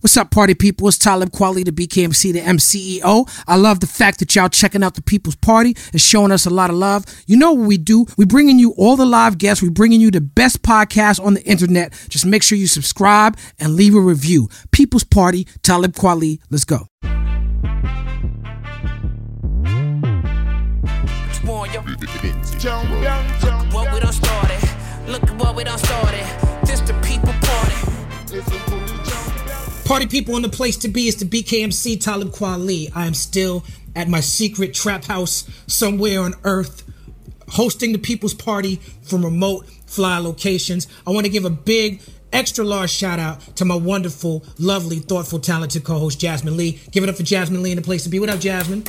What's up, party people? It's Talib Kweli, the BKMC, the MCEO. I love the fact that y'all checking out the People's Party and showing us a lot of love. You know what we do. We bringing you all the live guests. We bringing you the best podcast on the internet. Just make sure you subscribe and leave a review. People's Party, Talib Kweli. Let's go. What we done started. Look at what we done started. This the People Party. Party people on the place to be is the BKMC Talib Kweli. I am still at my secret trap house somewhere on earth, hosting the People's Party from remote fly locations. I want to give a big, extra large shout out to my wonderful, lovely, thoughtful, talented co-host Jasmine Lee. Give it up for Jasmine Lee in the place to be. What up, Jasmine?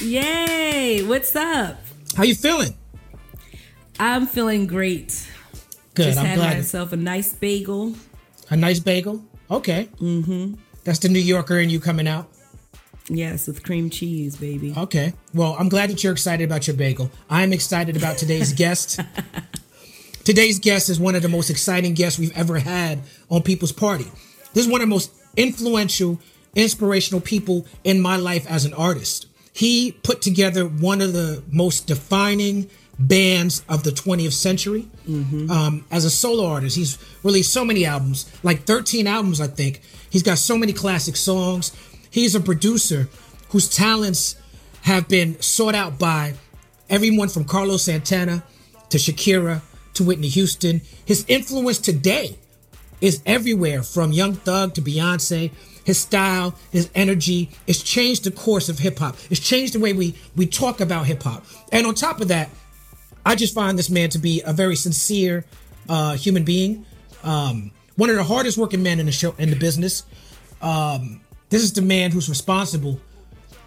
Yay! What's up? How you feeling? I'm feeling great. Good. Just had myself a nice bagel. A nice bagel. Okay. Mm-hmm. That's the New Yorker in you coming out? Yes, with cream cheese, baby. Okay. Well, I'm glad that you're excited about your bagel. I'm excited about today's guest. Today's guest is one of the most exciting guests we've ever had on People's Party. This is one of the most influential, inspirational people in my life as an artist. He put together one of the most defining bands of the 20th century. Mm-hmm. As a solo artist, he's released so many albums, like 13 albums, I think. He's got so many classic songs. He's a producer whose talents have been sought out by everyone from Carlos Santana to Shakira to Whitney Houston. His influence today is everywhere, from Young Thug to Beyoncé. His style, his energy, it's changed the course of hip-hop. It's changed the way we talk about hip-hop. And on top of that, I just find this man to be a very sincere human being, one of the hardest working men in the business. This is the man who's responsible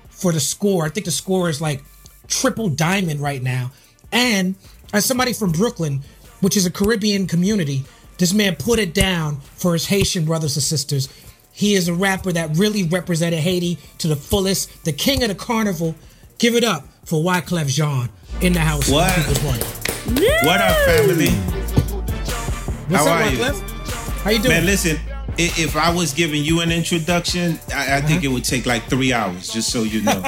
for the score. I think the score is like triple diamond right now. And as somebody from Brooklyn, which is a Caribbean community, this man put it down for his Haitian brothers and sisters. He is a rapper that really represented Haiti to the fullest. The king of the carnival. Give it up for Wyclef Jean in the house. What? What up, family? What's up, Wyclef? How you doing? Man, listen, if I was giving you an introduction, I think it would take like 3 hours, just so you know.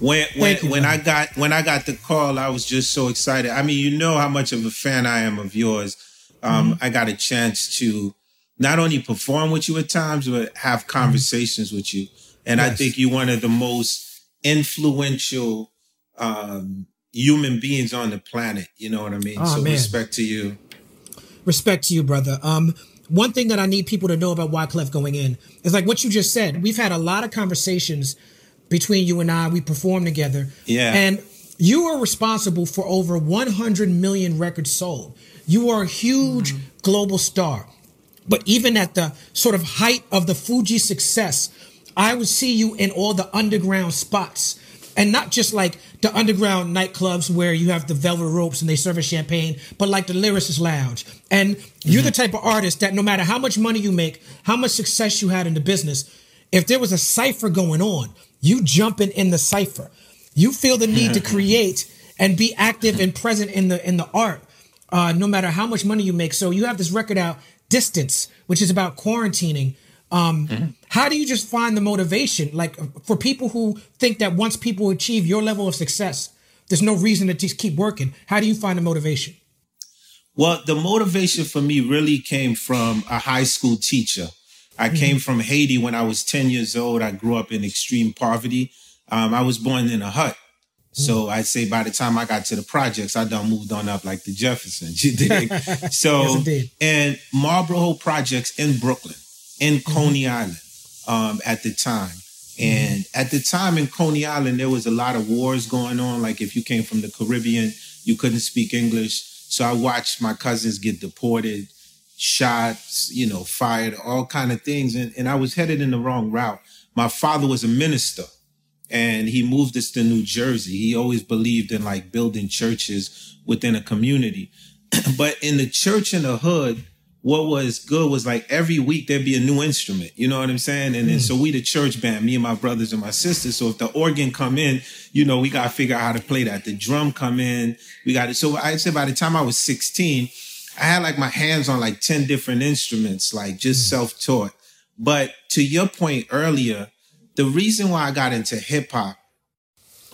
When I got the call, I was just so excited. I mean, you know how much of a fan I am of yours. I got a chance to not only perform with you at times, but have conversations with you. And I think you're one of the most influential human beings on the planet. You know what I mean? Respect to you. Respect to you, brother. One thing that I need people to know about Wyclef going in is like what you just said. We've had a lot of conversations between you and I. We performed together. Yeah. And you are responsible for over 100 million records sold. You are a huge global star. But even at the sort of height of the Fugees' success, I would see you in all the underground spots, and not just like the underground nightclubs where you have the velvet ropes and they serve a champagne, but like the Lyricist Lounge. And you're the type of artist that no matter how much money you make, how much success you had in the business, if there was a cipher going on, you jumping in the cipher. You feel the need to create and be active and present in the art, no matter how much money you make. So you have this record out, Distance, which is about quarantining. How do you just find the motivation? Like, for people who think that once people achieve your level of success, there's no reason to just keep working. How do you find the motivation? Well, the motivation for me really came from a high school teacher. I came from Haiti when I was 10 years old. I grew up in extreme poverty. I was born in a hut. So I'd say by the time I got to the projects, I done moved on up like the Jeffersons. You dig? So, yes, and Marlboro projects in Brooklyn. In Coney Island at the time. And at the time in Coney Island, there was a lot of wars going on. Like if you came from the Caribbean, you couldn't speak English. So I watched my cousins get deported, shot, fired, all kind of things. And I was headed in the wrong route. My father was a minister and he moved us to New Jersey. He always believed in like building churches within a community. But in the church in the hood, what was good was like every week there'd be a new instrument. You know what I'm saying? And then, so we the church band, me and my brothers and my sisters. So if the organ come in, we got to figure out how to play that. The drum come in. So I said by the time I was 16, I had like my hands on like 10 different instruments, like just self-taught. But to your point earlier, the reason why I got into hip hop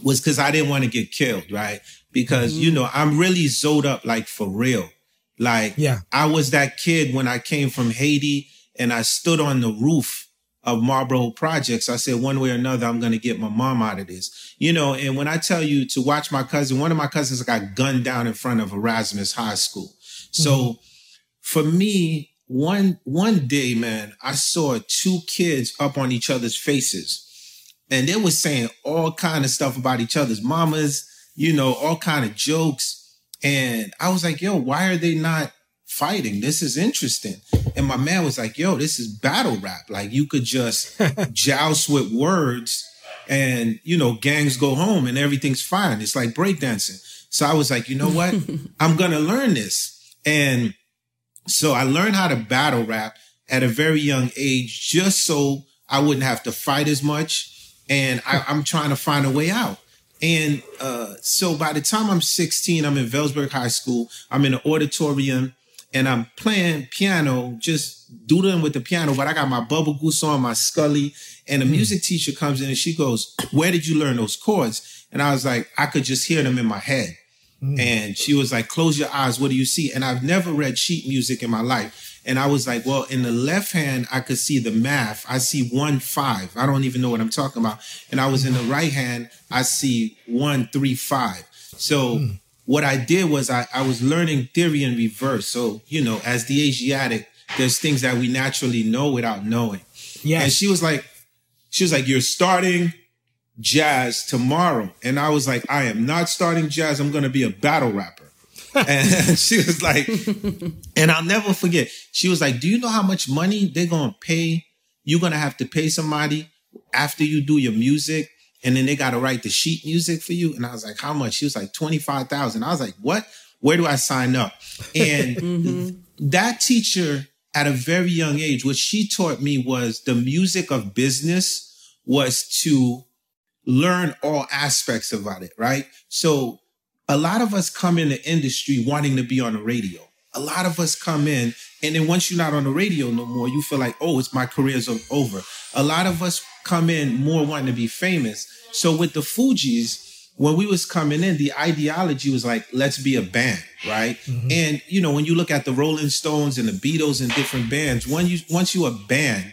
was because I didn't want to get killed, right? Because, you know, I'm really zoed up, like for real. Like, I was that kid when I came from Haiti and I stood on the roof of Marlboro Projects. I said, one way or another, I'm going to get my mom out of this. You know, and when I tell you to watch my cousin, one of my cousins got gunned down in front of Erasmus High School. So for me, one day, man, I saw two kids up on each other's faces and they were saying all kind of stuff about each other's mamas, you know, all kind of jokes. And I was like, yo, why are they not fighting? This is interesting. And my man was like, yo, this is battle rap. Like you could just joust with words and, you know, gangs go home and everything's fine. It's like breakdancing. So I was like, you know what? I'm going to learn this. And so I learned how to battle rap at a very young age, just so I wouldn't have to fight as much. And I'm trying to find a way out. And so by the time I'm 16, I'm in Vellsburg High School. I'm in an auditorium and I'm playing piano, just doodling with the piano. But I got my Bubble Goose on, my Scully. And the music teacher comes in and she goes, where did you learn those chords? And I was like, I could just hear them in my head. And she was like, close your eyes. What do you see? And I've never read sheet music in my life. And I was like, well, in the left hand, I could see the math. I see 1 5. I don't even know what I'm talking about. And I was in the right hand. I see 1 3 5. So what I did was I was learning theory in reverse. So, you know, as the Asiatic, there's things that we naturally know without knowing. And she was like, you're starting jazz tomorrow. And I was like, I am not starting jazz. I'm going to be a battle rapper. And she was like, and I'll never forget. She was like, do you know how much money they're going to pay? You're going to have to pay somebody after you do your music. And then they got to write the sheet music for you. And I was like, how much? She was like, $25,000. I was like, what? Where do I sign up? And that teacher at a very young age, what she taught me was the music of business was to learn all aspects about it. Right. So a lot of us come in the industry wanting to be on the radio. A lot of us come in, and then once you're not on the radio no more, you feel like, oh, it's my career's over. A lot of us come in more wanting to be famous. So with the Fugees, when we was coming in, the ideology was like, let's be a band, right? And, you know, when you look at the Rolling Stones and the Beatles and different bands, once you a band,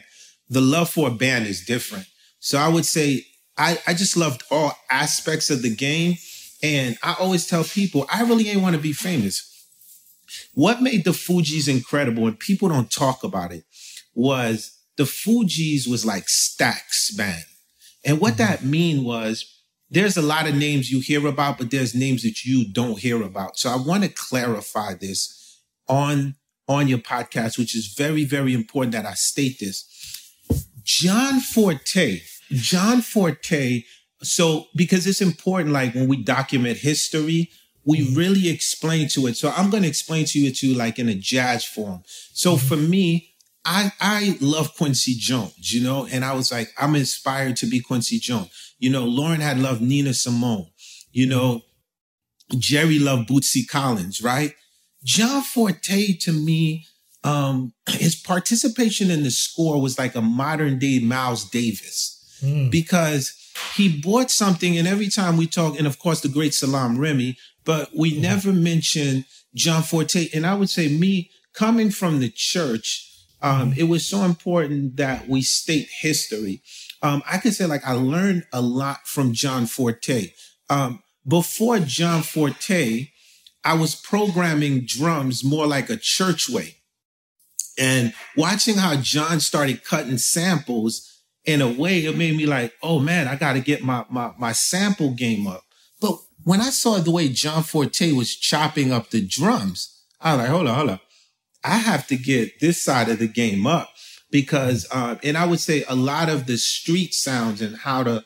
the love for a band is different. So I would say I just loved all aspects of the game. And I always tell people, I really ain't want to be famous. What made the Fugees incredible, and people don't talk about it, was the Fugees was like Stax band. And what that mean was there's a lot of names you hear about, but there's names that you don't hear about. So I want to clarify this on your podcast, which is very, very important that I state this. John Forte. So, because it's important, like when we document history, we really explain to it. So I'm going to explain to you like in a jazz form. So for me, I love Quincy Jones, you know, and I was like, I'm inspired to be Quincy Jones. You know, Lauryn had loved Nina Simone, you know, Jerry loved Bootsy Collins, right? John Forte to me, his participation in the score was like a modern day Miles Davis because he bought something, and every time we talk, and of course, the great Salaam Remi, but we never mention John Forte. And I would say me, coming from the church, it was so important that we state history. I could say, like, I learned a lot from John Forte. Before John Forte, I was programming drums more like a church way. And watching how John started cutting samples, in a way, it made me like, oh, man, I got to get my sample game up. But when I saw the way John Forte was chopping up the drums, I was like, hold on. I have to get this side of the game up because, and I would say a lot of the street sounds and how to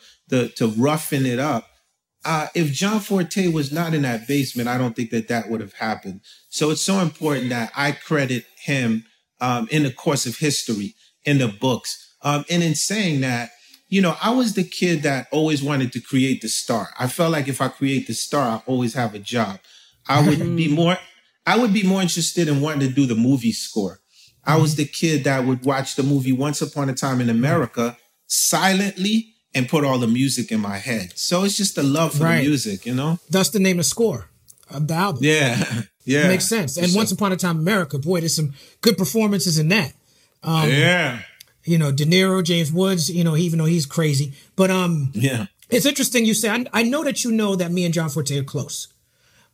roughen it up. If John Forte was not in that basement, I don't think that would have happened. So it's so important that I credit him in the course of history, in the books. And in saying that, you know, I was the kid that always wanted to create the star. I felt like if I create the star, I always have a job. I would be more, I would be more interested in wanting to do the movie score. I was the kid that would watch the movie Once Upon a Time in America silently and put all the music in my head. So it's just the love for the music, you know? That's the name of score of the album. Yeah, yeah. It makes sense. And Once Upon a Time in America, boy, there's some good performances in that. Yeah. You know, De Niro, James Woods, you know, even though he's crazy. But yeah, it's interesting you say, I know that you know that me and John Forte are close,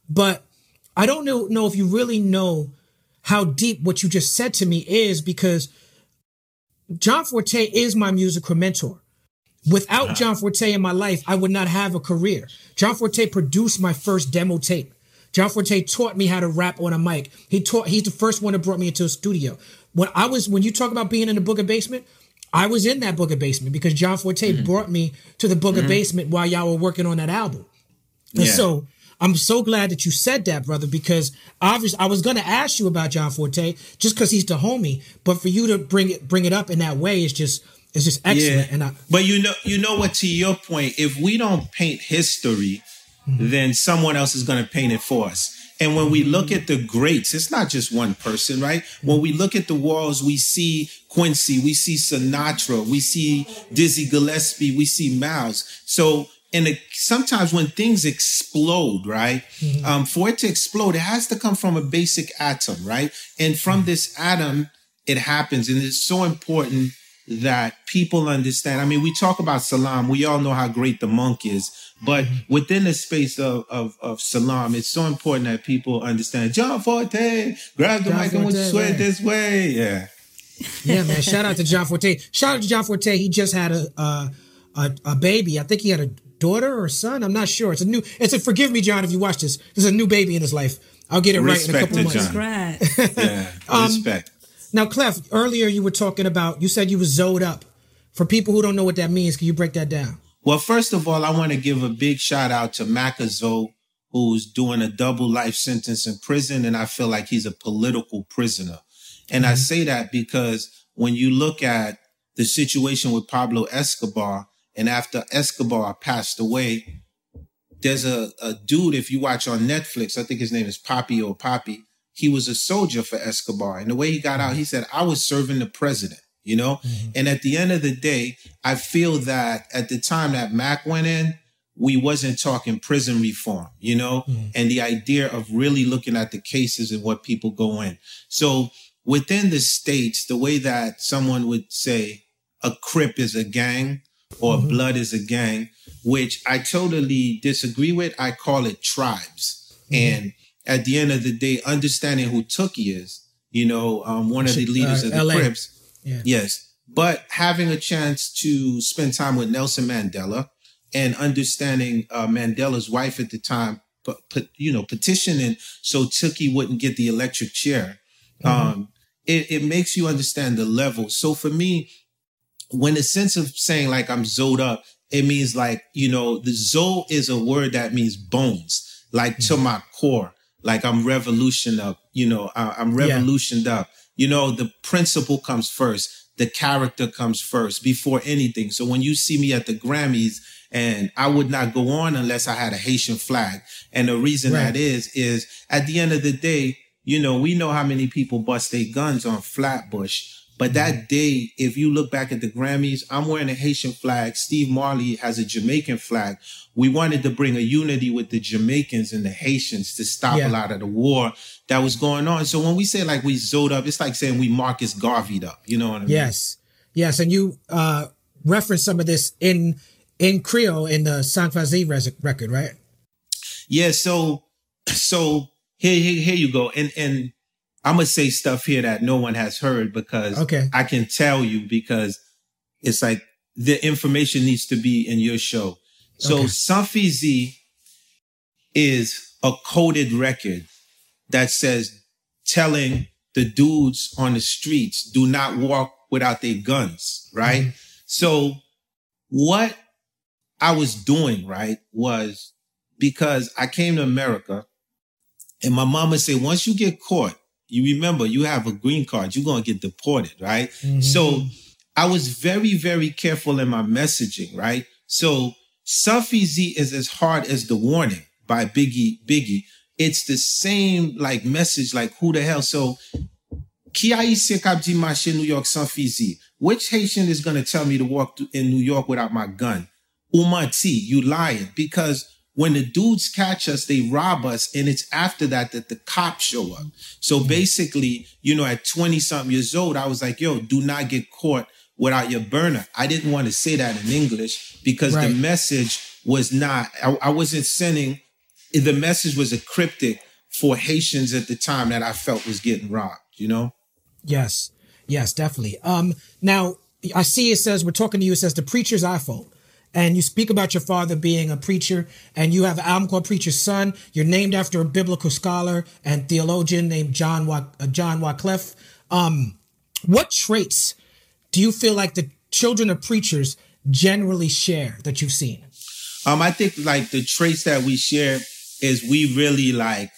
but I don't know if you really know how deep what you just said to me is, because John Forte is my musical mentor. Without John Forte in my life, I would not have a career. John Forte produced my first demo tape. John Forte taught me how to rap on a mic. He's the first one that brought me into a studio. When you talk about being in the Booger Basement, I was in that Booger Basement because John Forte brought me to the Booger Basement while y'all were working on that album. And so I'm so glad that you said that, brother, because obviously I was going to ask you about John Forte just because he's the homie, but for you to bring it up in that way is just excellent. Yeah. And but you know what? To your point, if we don't paint history, then someone else is going to paint it for us. And when we look at the greats, it's not just one person, right? When we look at the walls, we see Quincy, we see Sinatra, we see Dizzy Gillespie, we see Miles. So, sometimes when things explode, right, for it to explode, it has to come from a basic atom, right? And from this atom, it happens. And it's so important that people understand. I mean, we talk about Salaam. We all know how great the Monk is. But within the space of Salaam, it's so important that people understand. John Forte, grab the mic and we'll sweat this way. Yeah. Yeah, man. Shout out to John Forte. Shout out to John Forte. He just had a baby. I think he had a daughter or son. I'm not sure. Forgive me, John, if you watch this. There's a new baby in his life. I'll get it right in a couple months. Respect to John. Yeah, respect. Now, Clef, earlier you were talking about, you said you were zoed up. For people who don't know what that means, can you break that down? Well, first of all, I want to give a big shout out to Makazo, who's doing a double life sentence in prison, and I feel like he's a political prisoner. And I say that because when you look at the situation with Pablo Escobar, and after Escobar passed away, there's a dude, if you watch on Netflix, I think his name is Papi. He was a soldier for Escobar. And the way he got out, he said, I was serving the president, you know? And at the end of the day, I feel that at the time that Mac went in, we wasn't talking prison reform, you know? And the idea of really looking at the cases and what people go in. So within the States, the way that someone would say a Crip is a gang or a Blood is a gang, which I totally disagree with, I call it tribes. And at the end of the day, understanding who Tookie is, you know, one of the leaders of the LA Crips. Yeah. Yes. But having a chance to spend time with Nelson Mandela and understanding Mandela's wife at the time, petitioning so Tookie wouldn't get the electric chair. It makes you understand the level. So for me, when the sense of saying like I'm zoed up, it means like, you know, the zo is a word that means bones, like to my core. Like I'm revolution up, you know, I'm revolutioned up. You know, the principle comes first. The character comes first before anything. So when you see me at the Grammys, and I would not go on unless I had a Haitian flag. And the reason that is at the end of the day, you know, we know how many people bust their guns on Flatbush. But that day, if you look back at the Grammys, I'm wearing a Haitian flag. Steve Marley has a Jamaican flag. We wanted to bring a unity with the Jamaicans and the Haitians to stop a lot of the war that was going on. So when we say like we zoed up, it's like saying we Marcus Garvey'd up. You know what I mean? Yes. Yes. And you referenced some of this in Creole in the San Fazi record, right? Yeah. So here you go. And I'm going to say stuff here that no one has heard because I can tell you because it's like the information needs to be in your show. So Sanfizi is a coded record that says telling the dudes on the streets do not walk without their guns, right? So what I was doing, right, was because I came to America and my mama said, once you get caught, you remember, you have a green card, you're going to get deported, right? So I was very, very careful in my messaging, right? So Sanfizi is as hard as the warning by Biggie. it's the same like message, like who the hell? So, Qui a ici capti marché New York sans fusil? Which Haitian is going to tell me to walk in New York without my gun? Umati, you lying. Because when the dudes catch us, they rob us. And it's after that that the cops show up. So basically, you know, at 20-something years old, I was like, yo, do not get caught without your burner. I didn't want to say that in English because the message was not, I wasn't sending, the message was a cryptic for Haitians at the time that I felt was getting robbed, you know? Yes. Yes, definitely. Now, I see it says, we're talking to you, it says the preacher's iPhone. And you speak about your father being a preacher, and you have an album called Preacher's Son. You're named after a biblical scholar and theologian named John Wyclef. What traits do you feel like the children of preachers generally share that you've seen? I think like the traits that we share is we really like,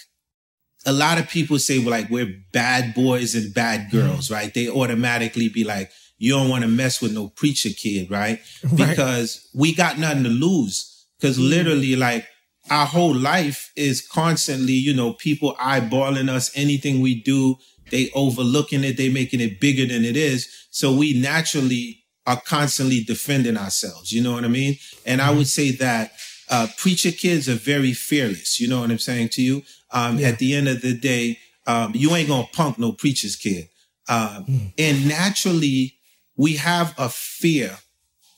a lot of people say we're bad boys and bad girls, right? They automatically be like, you don't want to mess with no preacher kid, right? Because we got nothing to lose. Because literally, like, our whole life is constantly, you know, people eyeballing us. Anything we do, they overlooking it. They making it bigger than it is. So we naturally are constantly defending ourselves. You know what I mean? And I would say that preacher kids are very fearless. You know what I'm saying to you? At the end of the day, you ain't going to punk no preacher's kid. And naturally, we have a fear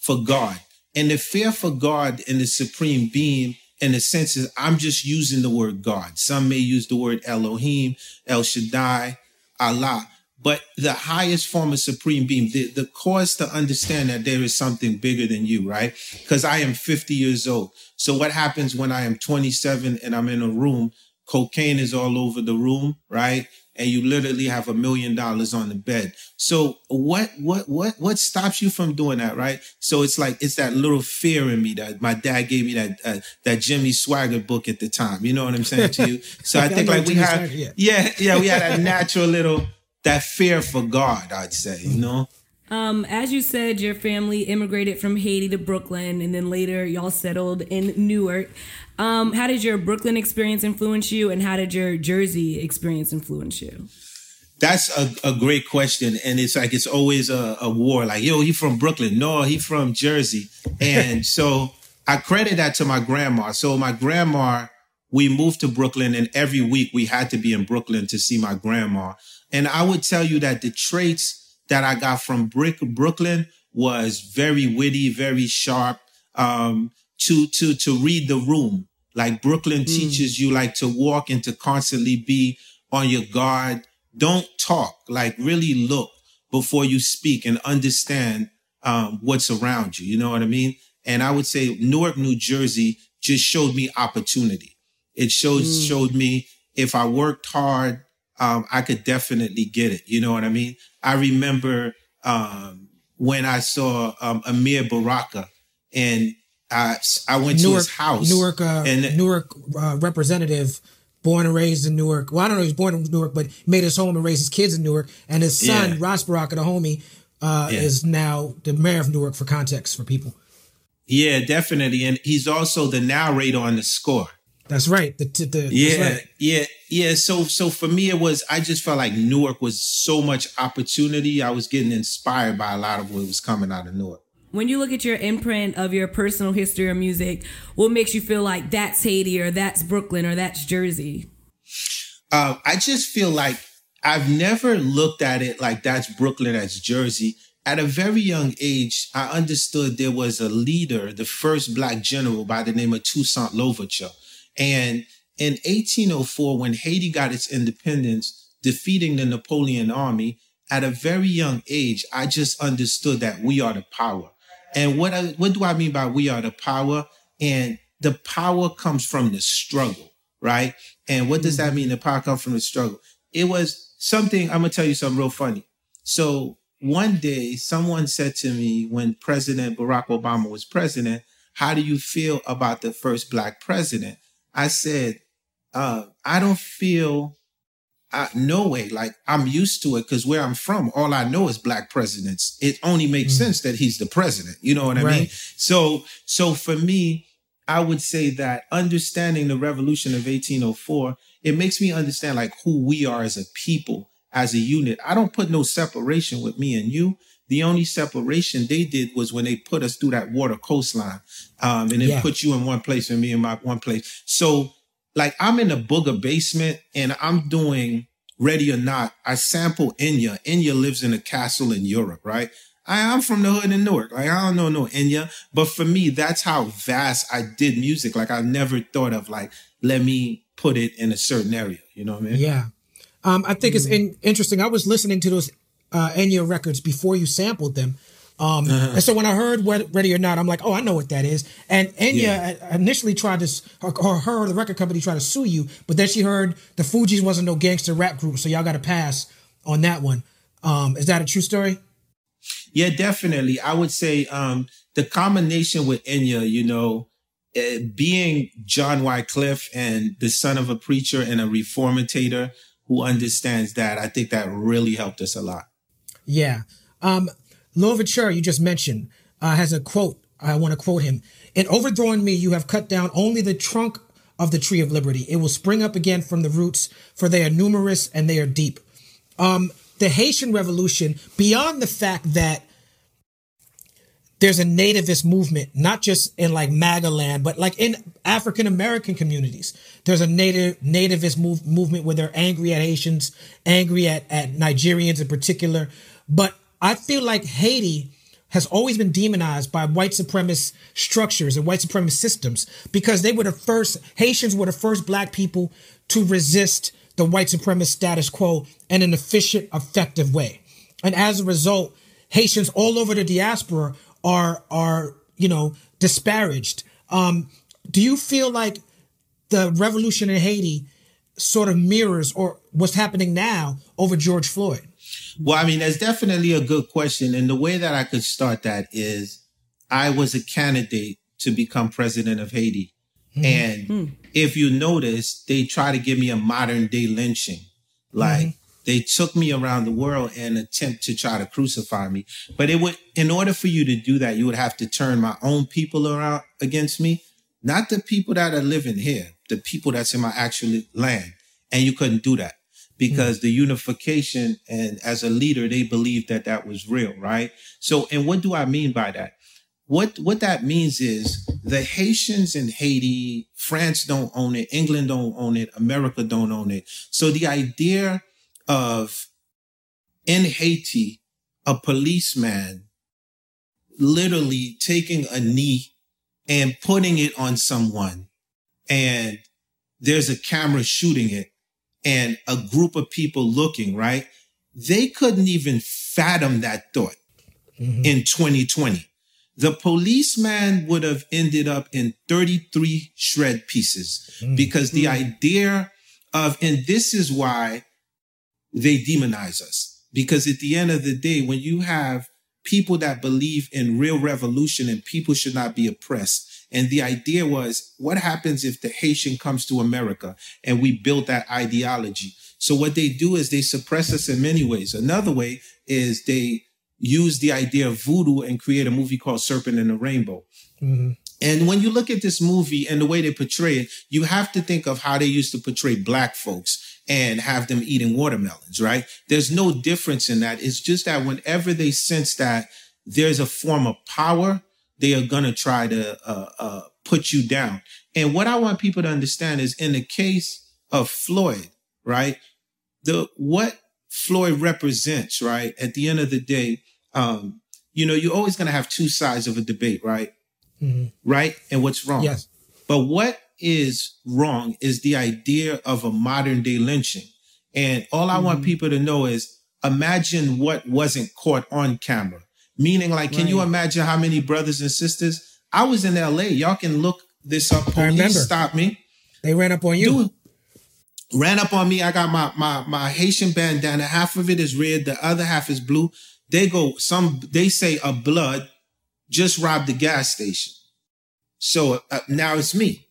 for God. And the fear for God and the supreme being, in the sense is, I'm just using the word God. Some may use the word Elohim, El Shaddai, Allah. But the highest form of supreme being, the cause to understand that there is something bigger than you, right? Because I am 50 years old. So what happens when I am 27 and I'm in a room, cocaine is all over the room, right? And you literally have $1 million on the bed. So what stops you from doing that, right? So it's like, it's that little fear in me that my dad gave me that Jimmy Swagger book at the time. You know what I'm saying to you? So I think like we had, we had that natural little, that fear for God, I'd say, you know? As you said, your family immigrated from Haiti to Brooklyn, and then later y'all settled in Newark. How did your Brooklyn experience influence you, and how did your Jersey experience influence you? That's a great question. And it's like, it's always a war. Like, yo, he from Brooklyn. No, he from Jersey. And so I credit that to my grandma. So my grandma, we moved to Brooklyn, and every week we had to be in Brooklyn to see my grandma. And I would tell you that the traits that I got from Brooklyn was very witty, very sharp, to read the room. Like Brooklyn teaches you like to walk and to constantly be on your guard. Don't talk, like really look before you speak and understand what's around you. You know what I mean? And I would say Newark, New Jersey just showed me opportunity. It showed me if I worked hard, I could definitely get it. You know what I mean? I remember when I saw Amir Baraka, and I went to his house. Newark representative, born and raised in Newark. Well, I don't know if he was born in Newark, but made his home and raised his kids in Newark. And his son, Ross Baraka, the homie, is now the mayor of Newark, for context for people. Yeah, definitely. And he's also the narrator on the score. That's right. So for me, it was, I just felt like Newark was so much opportunity. I was getting inspired by a lot of what was coming out of Newark. When you look at your imprint of your personal history of music, what makes you feel like that's Haiti or that's Brooklyn or that's Jersey? I just feel like I've never looked at it like that's Brooklyn, that's Jersey. At a very young age, I understood there was a leader, the first Black general by the name of Toussaint Louverture. And in 1804, when Haiti got its independence, defeating the Napoleon army, at a very young age, I just understood that we are the power. And what do I mean by we are the power? And the power comes from the struggle, right? And what does that mean? The power comes from the struggle. It was something, I'm going to tell you something real funny. So one day someone said to me when President Barack Obama was president, how do you feel about the first Black president? I said, I don't feel, no way. Like, I'm used to it because where I'm from, all I know is Black presidents. It only makes sense that he's the president. You know what I mean? So for me, I would say that understanding the revolution of 1804, it makes me understand like who we are as a people, as a unit. I don't put no separation with me and you. The only separation they did was when they put us through that water coastline, and it put you in one place and me in my one place. So like I'm in a booger basement and I'm doing Ready or Not. I sample Enya. Enya lives in a castle in Europe, right? I'm from the hood in Newark. Like, I don't know no Enya. But for me, that's how vast I did music. Like, I never thought of, like, let me put it in a certain area. You know what I mean? Yeah. I think it's interesting. I was listening to those Enya records before you sampled them. And so when I heard Ready or Not, I'm like, oh, I know what that is. And Enya initially tried to, her, the record company, tried to sue you. But then she heard the Fugees wasn't no gangster rap group, so y'all got to pass on that one. Is that a true story? Yeah, definitely. I would say the combination with Enya, you know, being John Wyclef and the son of a preacher and a reformatator who understands that, I think that really helped us a lot. Yeah. Louverture, you just mentioned, has a quote. I want to quote him. "In overthrowing me, you have cut down only the trunk of the tree of liberty. It will spring up again from the roots, for they are numerous and they are deep." The Haitian Revolution, beyond the fact that there's a nativist movement, not just in like MAGA land, but like in African-American communities, there's a nativist movement where they're angry at Haitians, angry at Nigerians in particular. But I feel like Haiti has always been demonized by white supremacist structures and white supremacist systems because they were the first, Haitians were the first black people to resist the white supremacist status quo in an efficient, effective way. And as a result, Haitians all over the diaspora are you know, disparaged. Do you feel like the revolution in Haiti sort of mirrors or what's happening now over George Floyd? Well, I mean, that's definitely a good question. And the way that I could start that is I was a candidate to become president of Haiti. And if you notice, they try to give me a modern day lynching. Like they took me around the world and attempt to try to crucify me. But it would, in order for you to do that, you would have to turn my own people around against me, not the people that are living here, the people that's in my actual land. And you couldn't do that because the unification and as a leader, they believed that that was real. Right. So and what do I mean by that? What that means is the Haitians in Haiti, France don't own it, England don't own it, America don't own it. So the idea of, in Haiti, a policeman literally taking a knee and putting it on someone and there's a camera shooting it and a group of people looking, right? They couldn't even fathom that thought in 2020. The policeman would have ended up in 33 shred pieces because the idea of, and this is why they demonize us, because at the end of the day, when you have people that believe in real revolution and people should not be oppressed. And the idea was, what happens if the Haitian comes to America and we build that ideology? So what they do is they suppress us in many ways. Another way is they use the idea of voodoo and create a movie called Serpent and the Rainbow. And when you look at this movie and the way they portray it, you have to think of how they used to portray black folks and have them eating watermelons, right? There's no difference in that. It's just that whenever they sense that there's a form of power, they are going to try to put you down. And what I want people to understand is in the case of Floyd, right, what Floyd represents, right? At the end of the day, you know, you're always going to have two sides of a debate, right? Right? And what's wrong. Yes. But what is wrong is the idea of a modern day lynching. And all I want people to know is imagine what wasn't caught on camera. Meaning, like, can you imagine how many brothers and sisters? I was in LA. Y'all can look this up. Police stopped me. They ran up on you. Ran up on me. I got my Haitian bandana. Half of it is red. The other half is blue. They go, they say a blood just robbed the gas station. So now it's me.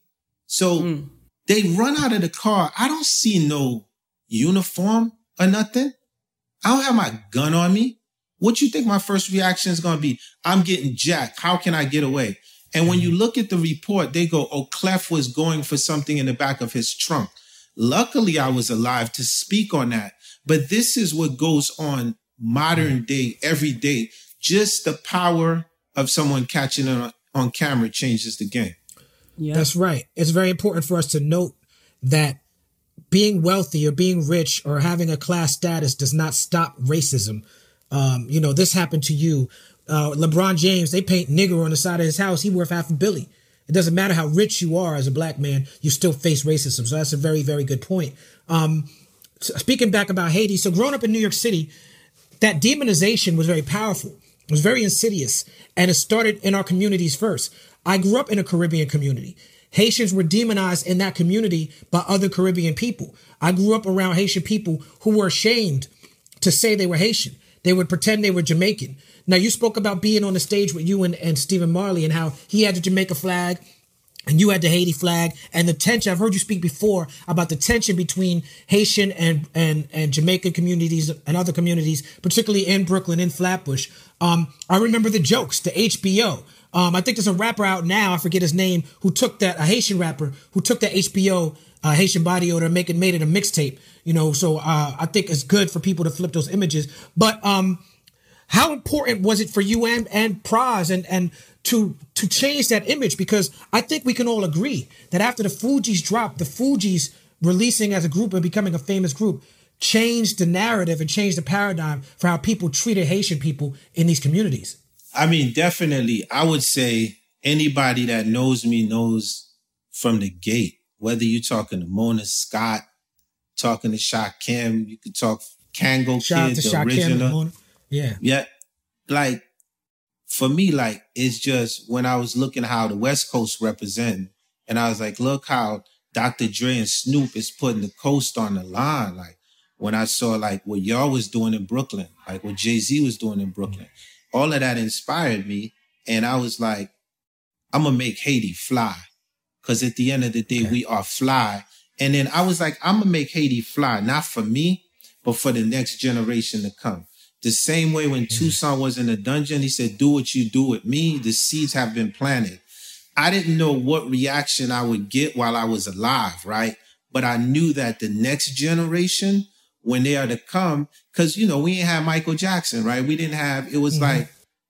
So they run out of the car. I don't see no uniform or nothing. I don't have my gun on me. What you think my first reaction is going to be? I'm getting jacked. How can I get away? And when you look at the report, they go, oh, Clef was going for something in the back of his trunk. Luckily, I was alive to speak on that. But this is what goes on modern day, every day. Just the power of someone catching it on camera changes the game. Yeah. That's right. It's very important for us to note that being wealthy or being rich or having a class status does not stop racism. You know, this happened to you. LeBron James, they paint nigger on the side of his house. He worth half a billion. It doesn't matter how rich you are as a black man, you still face racism. So that's a very, very good point. Speaking back about Haiti, so growing up in New York City, that demonization was very powerful. It was very insidious. And it started in our communities first. I grew up in a Caribbean community. Haitians were demonized in that community by other Caribbean people. I grew up around Haitian people who were ashamed to say they were Haitian. They would pretend they were Jamaican. Now, you spoke about being on the stage with you and Stephen Marley and how he had the Jamaica flag and you had the Haiti flag and the tension. I've heard you speak before about the tension between Haitian and Jamaican communities and other communities, particularly in Brooklyn, in Flatbush. I remember the jokes, the HBO. I think there's a rapper out now, I forget his name, who took that, a Haitian rapper, who took that HBO Haitian body odor and made it a mixtape. You know, so I think it's good for people to flip those images. But how important was it for you and Pras and to change that image? Because I think we can all agree that after the Fugees dropped, the Fugees releasing as a group and becoming a famous group changed the narrative and changed the paradigm for how people treated Haitian people in these communities. I mean, definitely. I would say anybody that knows me knows from the gate. Whether you're talking to Mona Scott, talking to Shaquem, you could talk Kango Kid, the original. Yeah. Yeah. Like, for me, like, it's just when I was looking how the West Coast represent, and I was like, look how Dr. Dre and Snoop is putting the coast on the line. Like, when I saw, like, what y'all was doing in Brooklyn, like what Jay-Z was doing in Brooklyn, all of that inspired me. And I was like, I'm going to make Haiti fly. Because at the end of the day, we are fly. And then I was like, I'm going to make Haiti fly, not for me, but for the next generation to come. The same way when Toussaint was in a dungeon, he said, do what you do with me. The seeds have been planted. I didn't know what reaction I would get while I was alive, right? But I knew that the next generation, when they are to come, because, you know, we didn't have Michael Jackson, right? We didn't have, it was like,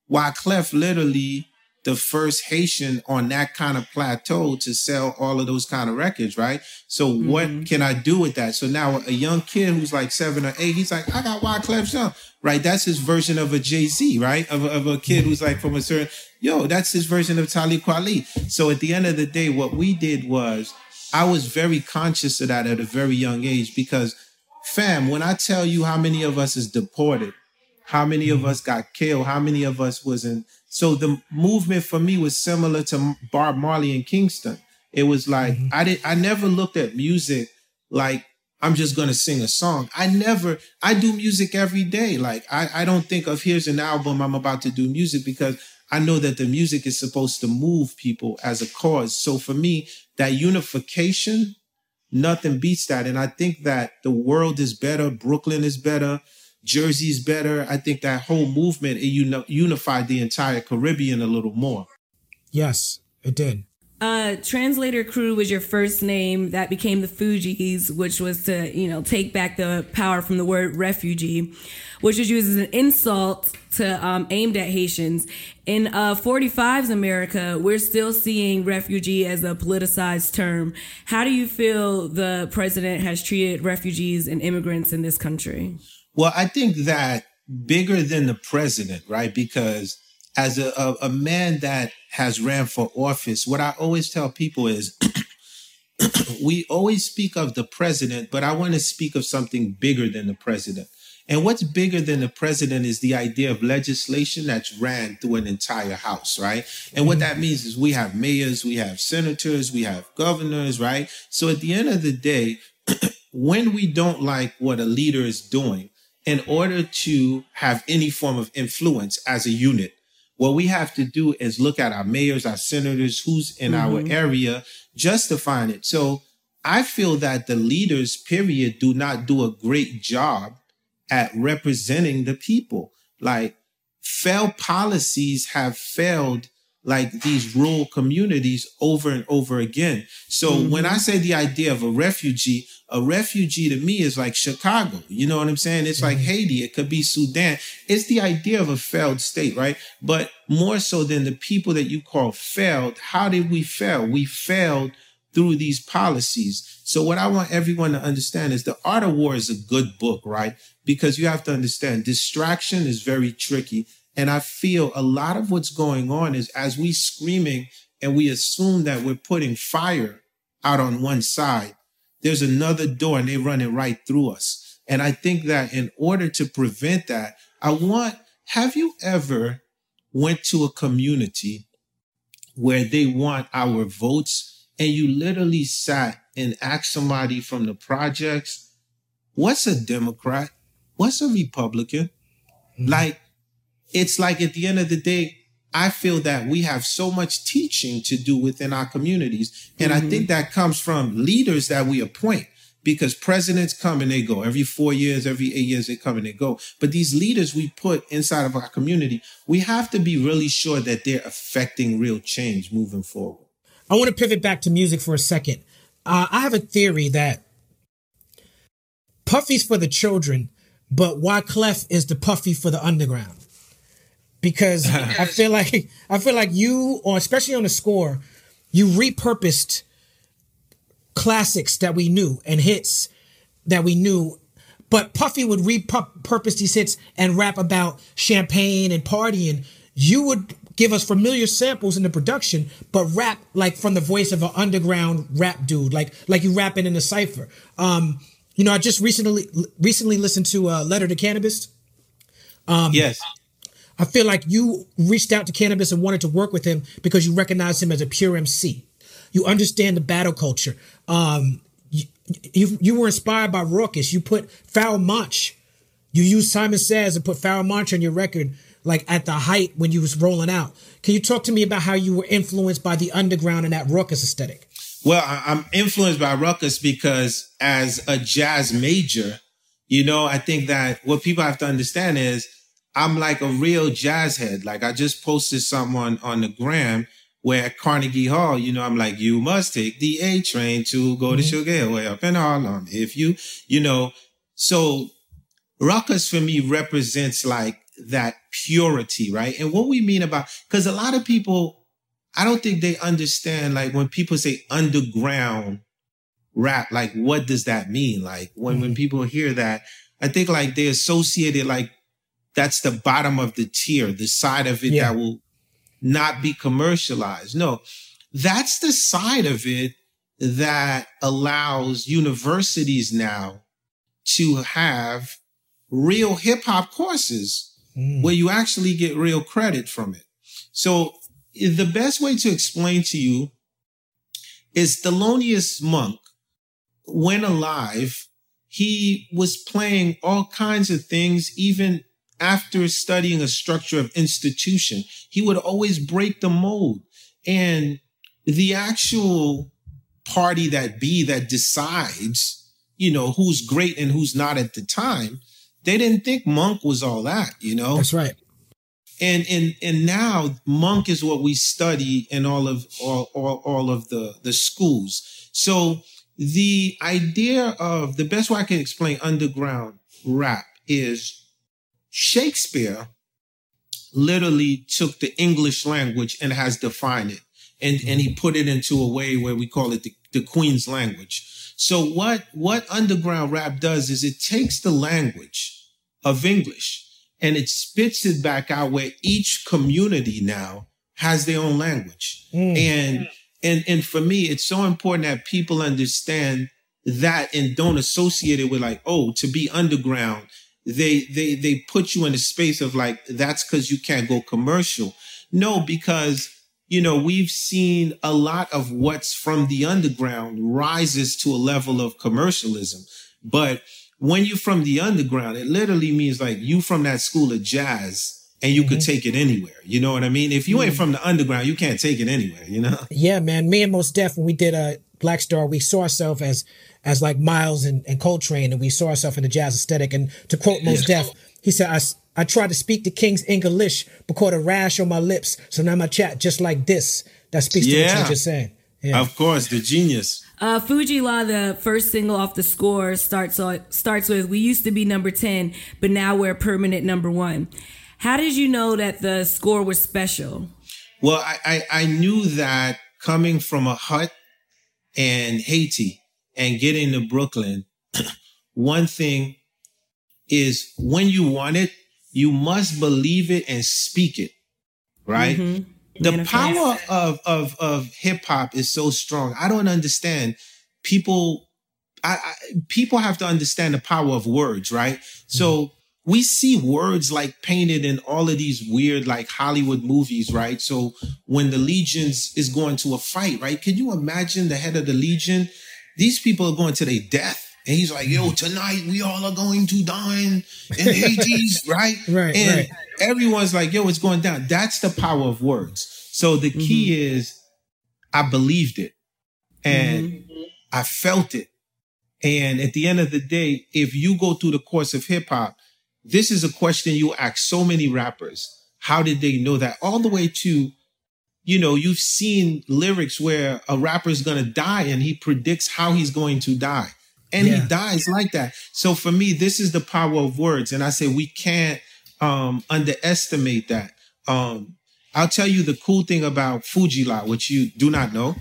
Wyclef literally the first Haitian on that kind of plateau to sell all of those kind of records, right? So what can I do with that? So now a young kid who's like 7 or 8, he's like, I got Wyclef Jean, right? That's his version of a Jay-Z, right? Of a kid who's like from a certain, that's his version of Talib Kweli. So at the end of the day, what we did was, I was very conscious of that at a very young age because, fam, when I tell you how many of us is deported, how many of us got killed, how many of us wasn't. So the movement for me was similar to Bob Marley and Kingston. It was like, I never looked at music like I'm just going to sing a song. I do music every day. Like, I don't think of here's an album, I'm about to do music, because I know that the music is supposed to move people as a cause. So for me, that unification, nothing beats that. And I think that the world is better. Brooklyn is better. Jersey's better. I think that whole movement, it unified the entire Caribbean a little more. Yes, it did. Translator Crew was your first name. That became the Fugees, which was to, take back the power from the word refugee, which was used as an insult to aimed at Haitians. In 45's America, we're still seeing refugee as a politicized term. How do you feel the president has treated refugees and immigrants in this country? Well, I think that bigger than the president, right? Because as a man that has ran for office, what I always tell people is we always speak of the president, but I want to speak of something bigger than the president. And what's bigger than the president is the idea of legislation that's ran through an entire house, right? And what that means is we have mayors, we have senators, we have governors, right? So at the end of the day, when we don't like what a leader is doing, in order to have any form of influence as a unit, what we have to do is look at our mayors, our senators, who's in our area, justifying it. So I feel that the leaders, period, do not do a great job at representing the people. Like, failed policies have failed like these rural communities over and over again. So when I say the idea of a refugee to me is like Chicago. You know what I'm saying? It's like Haiti. It could be Sudan. It's the idea of a failed state, right? But more so than the people that you call failed, how did we fail? We failed through these policies. So what I want everyone to understand is The Art of War is a good book, right? Because you have to understand distraction is very tricky. And I feel a lot of what's going on is as we screaming and we assume that we're putting fire out on one side, there's another door and they run it right through us. And I think that in order to prevent that, have you ever went to a community where they want our votes and you literally sat and asked somebody from the projects, what's a Democrat? What's a Republican? It's like at the end of the day, I feel that we have so much teaching to do within our communities. And I think that comes from leaders that we appoint, because presidents come and they go. Every 4 years, every 8 years, they come and they go. But these leaders we put inside of our community, we have to be really sure that they're affecting real change moving forward. I want to pivot back to music for a second. I have a theory that Puffy's for the children, but Wyclef is the Puffy for the underground. Because I feel like you, or especially on the score, you repurposed classics that we knew and hits that we knew. But Puffy would repurpose these hits and rap about champagne and partying. You would give us familiar samples in the production, but rap like from the voice of an underground rap dude, like you rapping in a cypher. You know, I just recently listened to Letter to Cannabis. Yes. I feel like you reached out to Cannabis and wanted to work with him because you recognize him as a pure MC. You understand the battle culture. You were inspired by Ruckus. You put Pharoahe Monch. You used Simon Says and put Pharoahe Monch on your record, like at the height when you was rolling out. Can you talk to me about how you were influenced by the underground and that Ruckus aesthetic? Well, I'm influenced by Ruckus because as a jazz major, you know, I think that what people have to understand is I'm like a real jazz head. Like I just posted something on the gram where at Carnegie Hall, you know, I'm like, you must take the A train to go to Sugar Hill way up in Harlem. If you know, so Ruckus for me represents like that purity, right? And what we mean about, because a lot of people, I don't think they understand, like when people say underground rap, like what does that mean? Like when people hear that, I think like they associate it like, that's the bottom of the tier, the side of it that will not be commercialized. No, that's the side of it that allows universities now to have real hip hop courses where you actually get real credit from it. So the best way to explain to you is Thelonious Monk, when alive, he was playing all kinds of things, even after studying a structure of institution, he would always break the mold. And the actual party that decides, you know, who's great and who's not at the time, they didn't think Monk was all that, you know? That's right. And now Monk is what we study in all of the schools. So the idea of the best way I can explain underground rap is Shakespeare literally took the English language and has defined it. And he put it into a way where we call it the Queen's language. So what underground rap does is it takes the language of English and it spits it back out where each community now has their own language. And for me, it's so important that people understand that and don't associate it with like, oh, to be underground, They put you in a space of like, that's because you can't go commercial. No, because, you know, we've seen a lot of what's from the underground rises to a level of commercialism. But when you're from the underground, it literally means like you from that school of jazz and you could take it anywhere. You know what I mean? If you ain't from the underground, you can't take it anywhere, you know? Yeah, man. Me and Mos Def, when we did Black Star, we saw ourselves as like Miles and Coltrane, and we saw ourselves in the jazz aesthetic. And to quote Mos Def, he said, I tried to speak the King's English, but caught a rash on my lips. So now my chat just like this. That speaks to what you're just saying. Yeah. Of course, the genius. Fuji La, the first single off the score, starts with, "We used to be number 10, but now we're permanent number one." How did you know that the score was special? Well, I knew that coming from a hut in Haiti and getting to Brooklyn, one thing is when you want it, you must believe it and speak it, right? Mm-hmm. The power of hip hop is so strong. I don't understand people. People have to understand the power of words, right? Mm-hmm. So we see words like painted in all of these weird like Hollywood movies, right? So when the legions is going to a fight, right? Can you imagine the head of the legion? These people are going to their death. And he's like, "Yo, tonight we all are going to dine in Hades," right? Right. And everyone's like, "Yo, it's going down." That's the power of words. So the key is, I believed it and I felt it. And at the end of the day, if you go through the course of hip hop, this is a question you ask so many rappers. How did they know that? All the way to, you know, you've seen lyrics where a rapper's going to die and he predicts how he's going to die. And he dies like that. So for me, this is the power of words. And I say we can't underestimate that. I'll tell you the cool thing about Fuji La, which you do not know.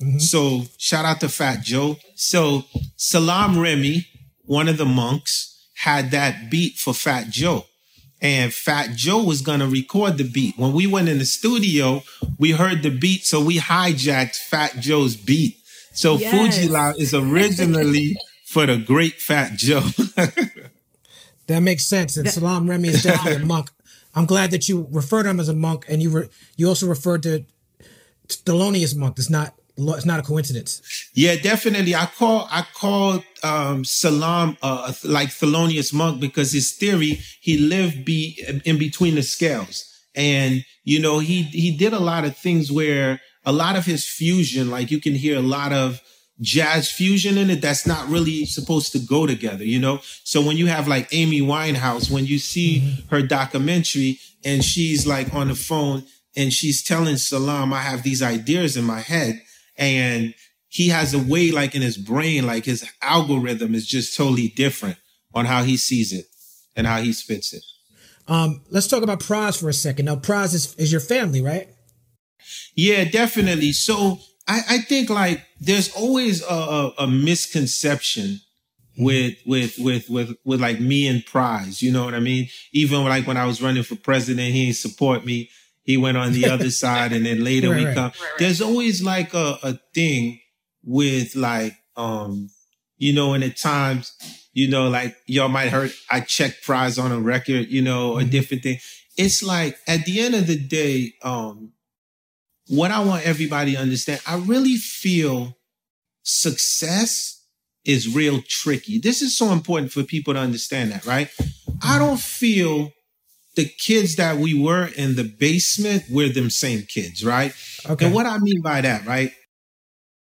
Mm-hmm. So shout out to Fat Joe. So Salaam Remi, one of the monks, had that beat for Fat Joe. And Fat Joe was going to record the beat. When we went in the studio, we heard the beat. So we hijacked Fat Joe's beat. So Fuji La is originally for the great Fat Joe. That makes sense. And Salaam Remi is definitely a monk. I'm glad that you referred to him as a monk, and you also referred to Thelonious Monk. It's not a coincidence. Yeah, definitely. I called Salaam like Thelonious Monk because his theory, he lived in between the scales, and you know he did a lot of things where. A lot of his fusion, like you can hear a lot of jazz fusion in it that's not really supposed to go together, you know? So when you have like Amy Winehouse, when you see her documentary and she's like on the phone and she's telling Salaam, "I have these ideas in my head," and he has a way like in his brain, like his algorithm is just totally different on how he sees it and how he spits it. Let's talk about Pras for a second. Now, Pras is your family, right? Yeah, definitely. So I think like there's always a misconception with like me and Pras. You know what I mean? Even like when I was running for president, he didn't support me. He went on the other side, and then later we come. Right. There's always like a thing with like you know, and at times, you know, like y'all might heard I checked Pras on a record, you know, a different thing. It's like at the end of the day, what I want everybody to understand, I really feel success is real tricky. This is so important for people to understand that, right? I don't feel the kids that we were in the basement, we're them same kids, right? Okay. And what I mean by that, right?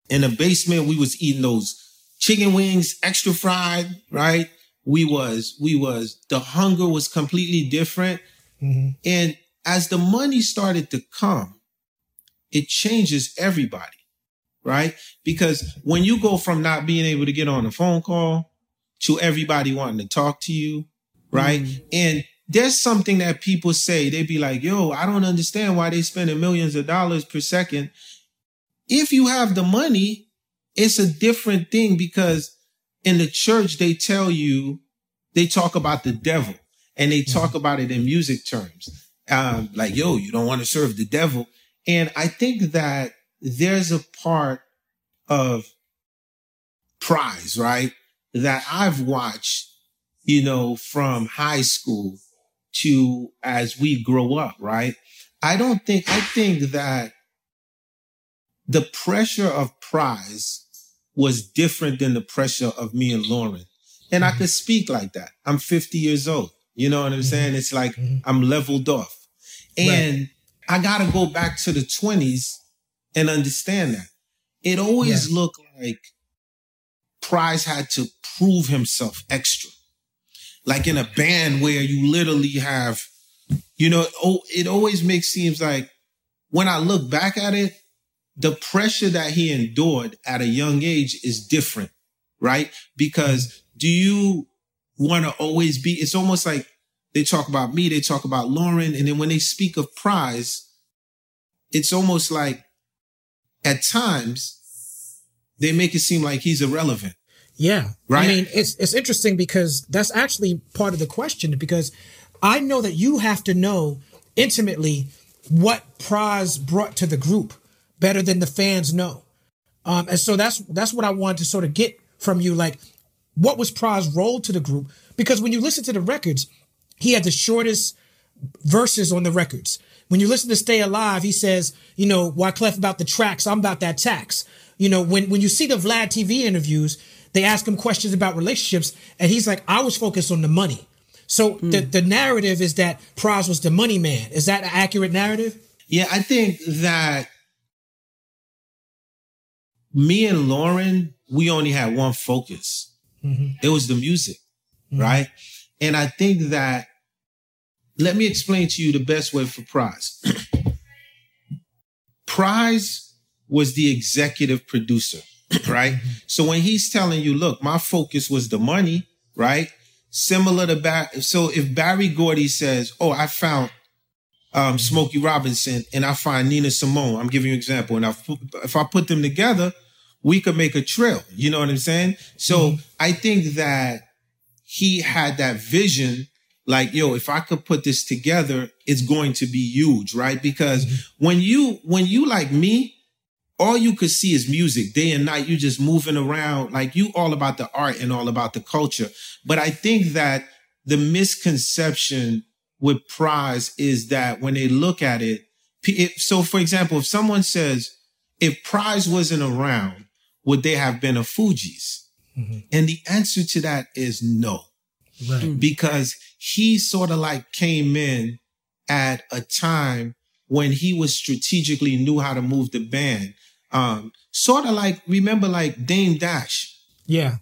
In the basement, we was eating those chicken wings, extra fried, right? The hunger was completely different. Mm-hmm. And as the money started to come, it changes everybody, right? Because when you go from not being able to get on a phone call to everybody wanting to talk to you, right? Mm-hmm. And there's something that people say, they be like, "Yo, I don't understand why they spending millions of dollars per second." If you have the money, it's a different thing because in the church, they tell you, they talk about the devil and they talk about it in music terms. Like, "Yo, you don't want to serve the devil." And I think that there's a part of Pras, right, that I've watched, you know, from high school to as we grow up, right? I think that the pressure of Pras was different than the pressure of me and Lauryn. And I could speak like that. I'm 50 years old. You know what I'm saying? It's like I'm leveled off. And I got to go back to the 20s and understand that. It always looked like Pras had to prove himself extra. like in a band where you literally have, you know, it always seems like when I look back at it, the pressure that he endured at a young age is different, right? Because do you want to always be, it's almost like they talk about me, they talk about Lauryn, and then when they speak of Pras, it's almost like at times they make it seem like he's irrelevant. Yeah. Right. I mean, it's interesting because that's actually part of the question, because I know that you have to know intimately what Pras brought to the group better than the fans know. And so that's what I wanted to sort of get from you. Like, what was Pras' role to the group? Because when you listen to the records, he had the shortest verses on the records. When you listen to Stay Alive, he says, you know, Wyclef about the tracks, I'm about that tax. You know, when you see the Vlad TV interviews, they ask him questions about relationships, and he's like, I was focused on the money. So the narrative is that Pras was the money man. Is that an accurate narrative? Yeah, I think that me and Lauryn, we only had one focus. Mm-hmm. It was the music, right? And I think that, let me explain to you the best way for Pras. Pras was the executive producer, right? So when he's telling you, look, my focus was the money, right? Similar to so if Barry Gordy says, oh, I found Smokey Robinson and I find Nina Simone, I'm giving you an example, and if I put them together, we could make a trill. You know what I'm saying? So I think that he had that vision, like, yo, if I could put this together, it's going to be huge, right? Because when you like me, all you could see is music day and night. You just moving around, like you all about the art and all about the culture. But I think that the misconception with Pras is that when they look at it, so for example, if someone says, if Pras wasn't around, would they have been a Fugees? Mm-hmm. And the answer to that is no. Right. Because he sort of like came in at a time when he was strategically knew how to move the band. Sort of like, remember like Dame Dash. Yeah.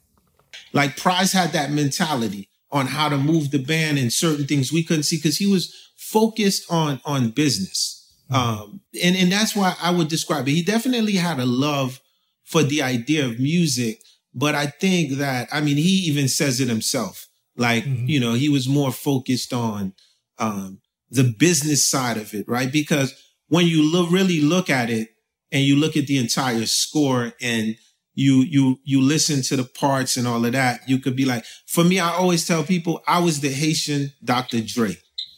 Like Pras had that mentality on how to move the band and certain things we couldn't see because he was focused on business. And that's why I would describe it. He definitely had a love for the idea of music, but I think that, I mean, he even says it himself. Like, you know, he was more focused on the business side of it, right? Because when you really look at it and you look at the entire score and you listen to the parts and all of that, you could be like, for me, I always tell people I was the Haitian Dr. Dre.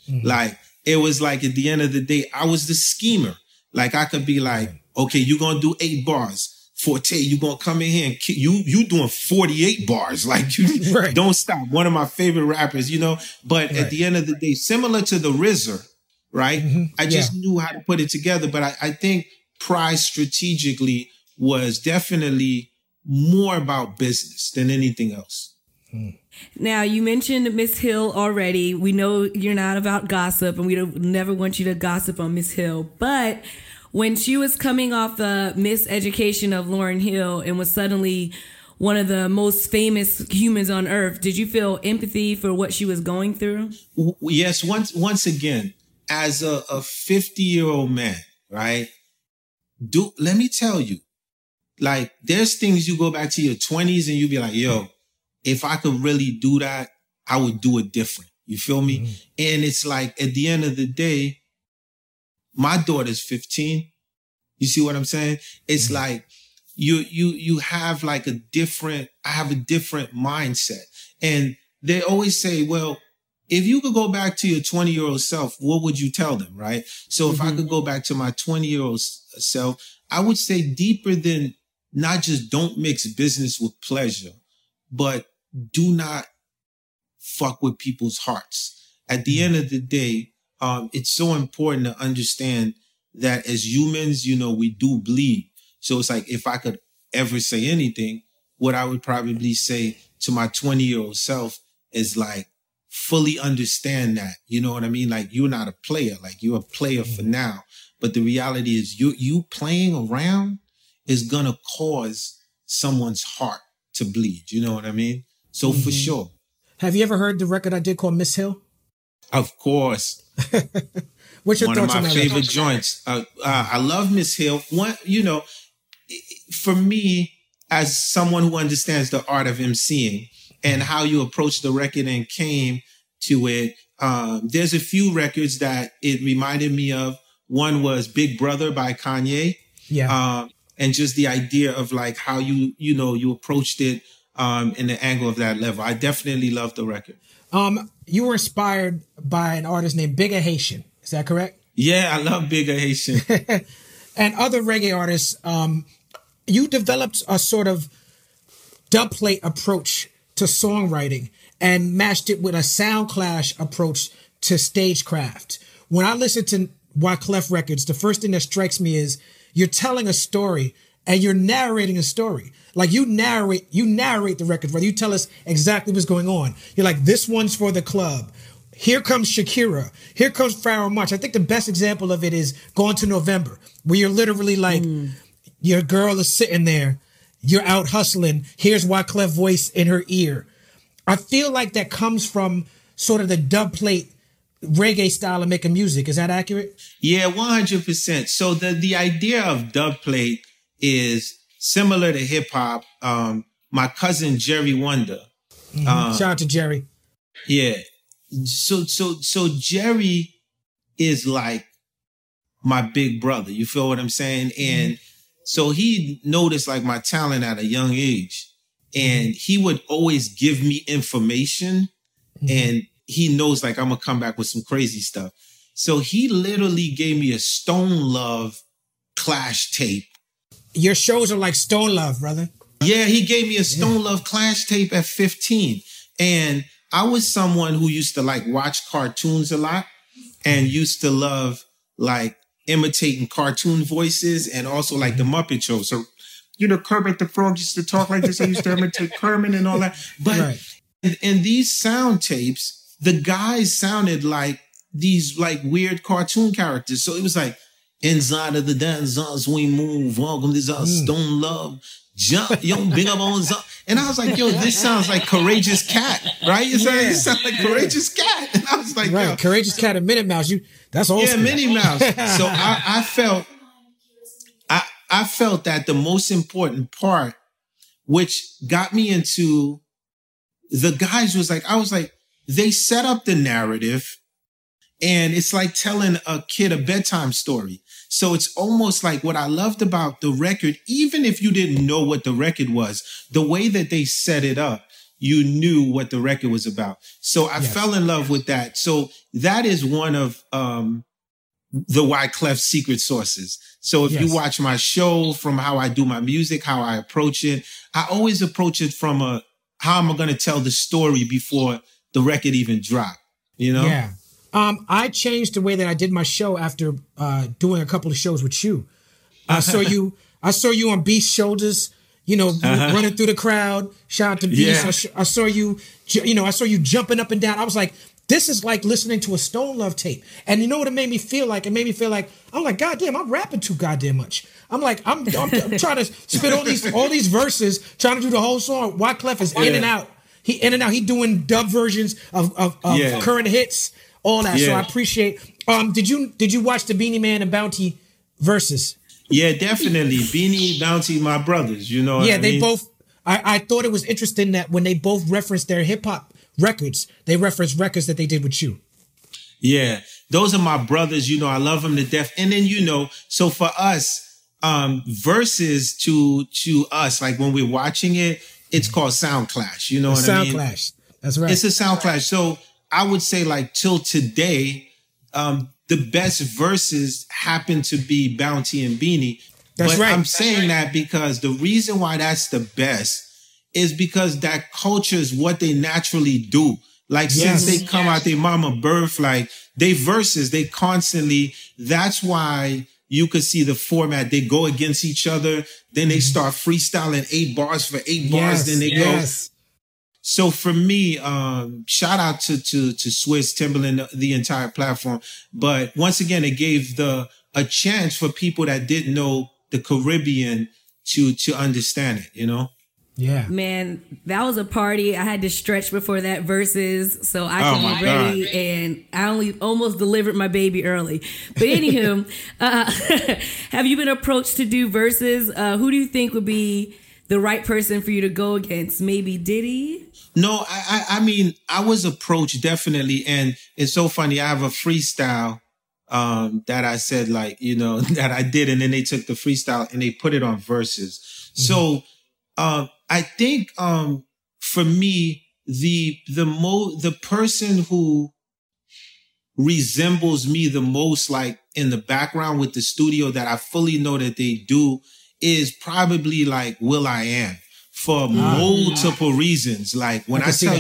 Mm-hmm. Like, it was like at the end of the day, I was the schemer. Like, I could be like, okay, you're going to do 8 bars. Forte, you're going to come in here and you doing 48 bars. Like, you don't stop. One of my favorite rappers, you know. But at the end of the day, similar to the RZA, right? Mm-hmm. I just knew how to put it together. But I think Pras strategically was definitely more about business than anything else. Now, you mentioned Miss Hill already. We know you're not about gossip, and we never want you to gossip on Miss Hill. But when she was coming off the miseducation of Lauryn Hill and was suddenly one of the most famous humans on earth, did you feel empathy for what she was going through? Yes. Once again, as a 50-year-old man, right? Let me tell you, like, there's things you go back to your 20s and you be like, yo, if I could really do that, I would do it different. You feel me? Mm-hmm. And it's like, at the end of the day, my daughter's 15. You see what I'm saying? It's like you have like I have a different mindset. And they always say, well, if you could go back to your 20-year-old self, what would you tell them, right? So if I could go back to my 20-year-old self, I would say deeper than not just don't mix business with pleasure, but do not fuck with people's hearts. At the end of the day, it's so important to understand that as humans, you know, we do bleed. So it's like, if I could ever say anything, what I would probably say to my 20-year-old self is like, fully understand that. You know what I mean? Like, you're not a player. Like, you're a player for now. But the reality is you playing around is going to cause someone's heart to bleed. You know what I mean? So for sure. Have you ever heard the record I did called Miss Hill? Of course. What's your thoughts on that? One of my favorite joints. I love Miss Hill. One, you know, for me, as someone who understands the art of MCing and how you approach the record and came to it, there's a few records that it reminded me of. One was Big Brother by Kanye. Yeah. And just the idea of like how you know, you approached it in the angle of that level. I definitely love the record. You were inspired by an artist named Bigga Haitian. Is that correct? Yeah, I love Bigga Haitian. And other reggae artists, you developed a sort of dubplate approach to songwriting and matched it with a sound clash approach to stagecraft. When I listen to Wyclef records, the first thing that strikes me is you're telling a story and you're narrating a story. Like you narrate the record, whether you tell us exactly what's going on. You're like, this one's for the club. Here comes Shakira. Here comes Pharoahe Monch. I think the best example of it is Gone to November, where you're literally like, your girl is sitting there. You're out hustling. Here's Wyclef's voice in her ear. I feel like that comes from sort of the dubplate reggae style of making music. Is that accurate? Yeah, 100%. So the idea of dubplate is similar to hip hop. My cousin Jerry Wonder. Mm-hmm. Shout out to Jerry. Yeah. So Jerry is like my big brother. You feel what I'm saying? And so he noticed like my talent at a young age. And he would always give me information, and he knows like I'm gonna come back with some crazy stuff. So he literally gave me a Stone Love Clash tape. Your shows are like Stone Love, brother. Yeah, he gave me a Stone Love Clash tape at 15. And I was someone who used to like watch cartoons a lot and used to love like imitating cartoon voices and also like the Muppet Show. So, you know, Kermit the Frog used to talk like this. I used to imitate Kermit and all that. But in these sound tapes, the guys sounded like these like weird cartoon characters. So it was like, inside of the dancers we move, welcome to our Stone Love, jump, yo, big up on zone. And I was like, yo, this sounds like Courageous Cat, right? It sounds like Courageous Cat. And I was like, right, yo. Courageous Cat and Minnie Mouse, that's old school. Yeah, Minnie Mouse. So I felt... I felt that the most important part, which got me into the guys, was like, I was like, they set up the narrative and it's like telling a kid a bedtime story. So it's almost like what I loved about the record, even if you didn't know what the record was, the way that they set it up, you knew what the record was about. So I fell in love with that. So that is one of, the Wyclef secret sources. So if you watch my show, from how I do my music, how I approach it, I always approach it from how am I going to tell the story before the record even dropped, you know? Yeah. I changed the way that I did my show after doing a couple of shows with you. I saw you on Beast's shoulders, you know, running through the crowd. Shout out to Beast. I saw you, you know, I saw you jumping up and down. I was like, this is like listening to a Stone Love tape. And you know what it made me feel like? It made me feel like, I'm like, goddamn, I'm rapping too goddamn much. I'm like, I'm trying to spit all these verses, trying to do the whole song. Wyclef is in and out. He in and out. He doing dub versions of current hits, all that. Yeah. So I appreciate. Did you watch the Beanie Man and Bounty verses? Yeah, definitely. Beanie, Bounty, my brothers, you know. Yeah, what I mean? Both. I thought it was interesting that when they both referenced their hip hop records, they reference records that they did with you. Yeah, those are my brothers. You know, I love them to death. And then, you know, so for us, versus to us, like when we're watching it, it's called sound clash. You know what I mean? Sound clash. That's right. It's a sound clash. So I would say, like, till today, the best verses happen to be Bounty and Beanie. That's right. But I'm saying that because the reason why that's the best is because that culture is what they naturally do. Like, since they come out their mama birth, like, they verses, they constantly, that's why you could see the format. They go against each other. Then they start freestyling 8 bars for 8 bars. Then they go. So for me, shout out to Swizz, Timberland, the entire platform. But once again, it gave a chance for people that didn't know the Caribbean to understand it, you know? Yeah, man, that was a party. I had to stretch before that versus, so I could be ready, and I only almost delivered my baby early. But anywho, have you been approached to do verses? Who do you think would be the right person for you to go against? Maybe Diddy? No, I mean, I was approached definitely, and it's so funny. I have a freestyle that I said, like, you know, that I did, and then they took the freestyle and they put it on verses. Mm-hmm. So I think for me, the person who resembles me the most, like in the background with the studio, that I fully know that they do, is probably like Will.i.am for multiple reasons. Like when I tell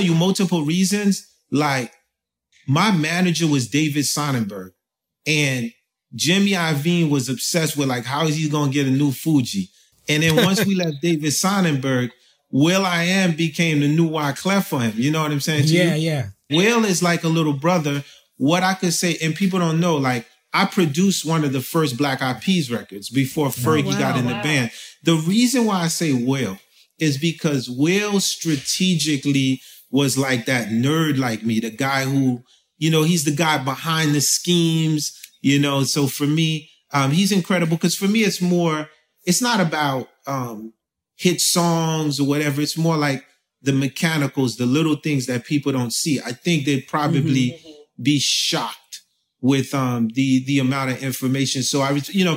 you multiple reasons, like my manager was David Sonnenberg, and Jimmy Iovine was obsessed with like, how is he going to get a new Fuji? And then once we left David Sonnenberg, Will.i.am became the new Wyclef for him. You know what I'm saying? Yeah. Will is like a little brother. What I could say, and people don't know, like I produced one of the first Black Eyed Peas records before Fergie got in the band. The reason why I say Will is because Will strategically was like that nerd like me, the guy who, you know, he's the guy behind the schemes, you know. So for me, he's incredible, because for me, it's more, it's not about hit songs or whatever. It's more like the mechanicals, the little things that people don't see. I think they'd probably be shocked with the amount of information. So,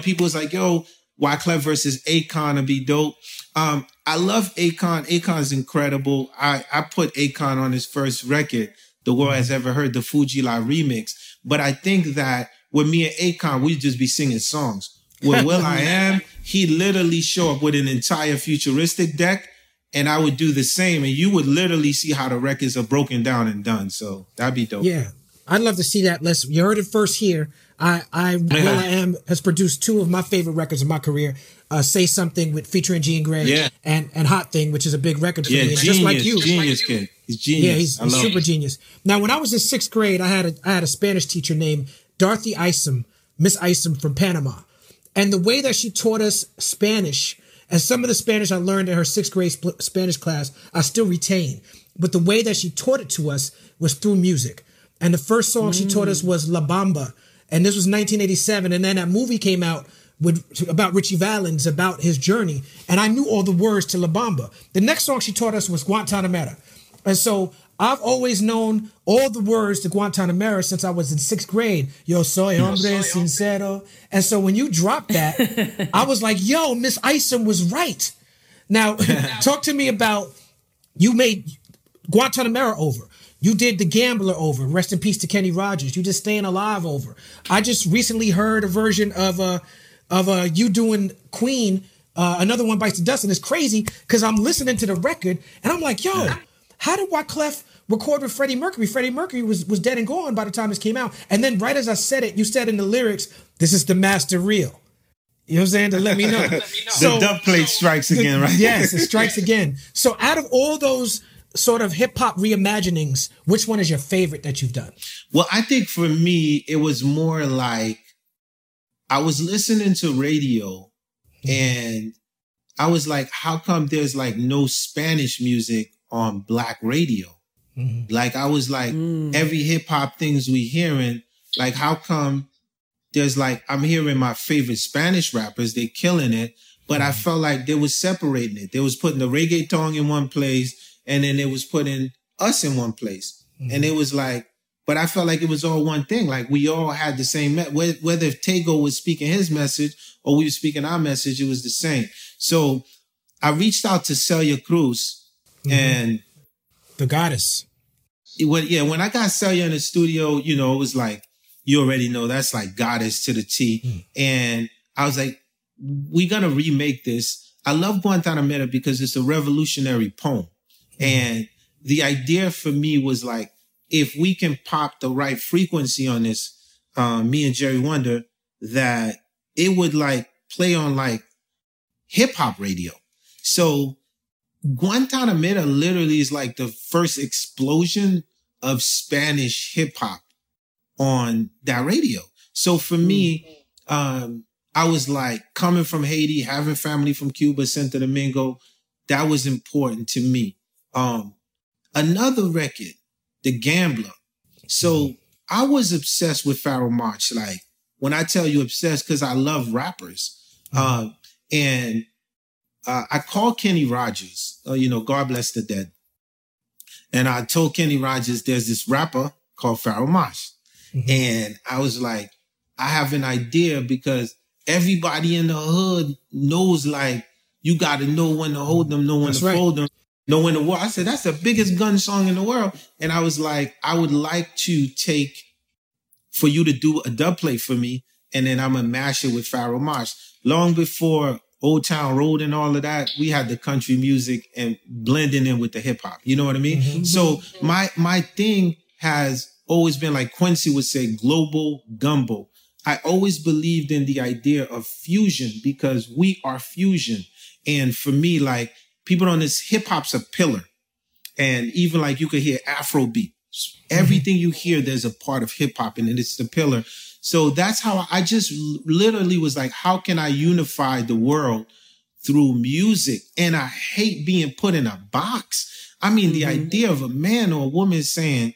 people was like, yo, Wyclef versus Akon would be dope. I love Akon. Akon's incredible. I put Akon on his first record, The World Has Ever Heard, the Fugees remix. But I think that with me and Akon, we'd just be singing songs. With Will.i.am, he literally show up with an entire futuristic deck, and I would do the same, and you would literally see how the records are broken down and done. So that'd be dope. Yeah, I'd love to see that list. You heard it first here. Will.i.am has produced two of my favorite records of my career. Say Something with featuring Jean Grey and Hot Thing, which is a big record for me. Genius, just like you. Genius kid. He's genius. Yeah, he's super genius. Now, when I was in sixth grade, I had a Spanish teacher named Dorothy Isom, Miss Isom from Panama. And the way that she taught us Spanish, and some of the Spanish I learned in her sixth grade Spanish class, I still retain. But the way that she taught it to us was through music. And the first song she taught us was La Bamba. And this was 1987. And then that movie came out about Richie Valens, about his journey. And I knew all the words to La Bamba. The next song she taught us was Guantanamera. And so I've always known all the words to Guantanamera since I was in sixth grade. Yo soy hombre sincero. And so when you dropped that, I was like, yo, Miss Isom was right. Now, talk to me about, you made Guantanamera over. You did The Gambler over. Rest in peace to Kenny Rogers. You did Staying Alive over. I just recently heard a version of you doing Queen, Another One Bites the Dust. And it's crazy because I'm listening to the record and I'm like, yo, how did Wyclef record with Freddie Mercury? Freddie Mercury was dead and gone by the time this came out. And then right as I said it, you said in the lyrics, this is the master reel. You know what I'm saying? To let me know. So, the dub plate strikes again, right? Yes, it strikes again. So out of all those sort of hip-hop reimaginings, which one is your favorite that you've done? Well, I think for me, it was more like I was listening to radio and I was like, how come there's like no Spanish music on Black radio? Like I was like, every hip hop things we hearing, like how come there's like, I'm hearing my favorite Spanish rappers, they killing it, but I felt like they was separating it. They was putting the reggaeton in one place and then they was putting us in one place. And it was like, but I felt like it was all one thing. Like we all had the same, whether if Tego was speaking his message or we were speaking our message, it was the same. So I reached out to Celia Cruz, and the goddess. When I got Celia in the studio, you know, it was like, you already know that's like goddess to the T. And I was like, we're going to remake this. I love Guantanamera because it's a revolutionary poem. And the idea for me was like, if we can pop the right frequency on this, me and Jerry Wonder, that it would like play on like hip hop radio. So Guantanamera literally is like the first explosion of Spanish hip hop on that radio. So for me, I was like, coming from Haiti, having family from Cuba, Santo Domingo, that was important to me. Another record, The Gambler. So I was obsessed with Pharoahe Monch. Like, when I tell you obsessed, because I love rappers. And I called Kenny Rogers, God bless the dead. And I told Kenny Rogers, there's this rapper called Pharoahe Monch. Mm-hmm. And I was like, I have an idea, because everybody in the hood knows, like, you got to know when to hold them, know when that's to right. fold them, know when to walk. I said, that's the biggest gun song in the world. And I was like, I would like to take for you to do a dub play for me. And then I'm going to mash it with Pharoahe Monch. Long before Old Town Road and all of that, we had the country music and blending in with the hip hop. You know what I mean? Mm-hmm. So my thing has always been, like Quincy would say, global gumbo. I always believed in the idea of fusion, because we are fusion. And for me, like, people on this, hip hop's a pillar. And even like you could hear Afrobeat. Everything you hear, there's a part of hip hop, and it's the pillar. So that's how I just literally was like, how can I unify the world through music? And I hate being put in a box. I mean, the idea of a man or a woman saying,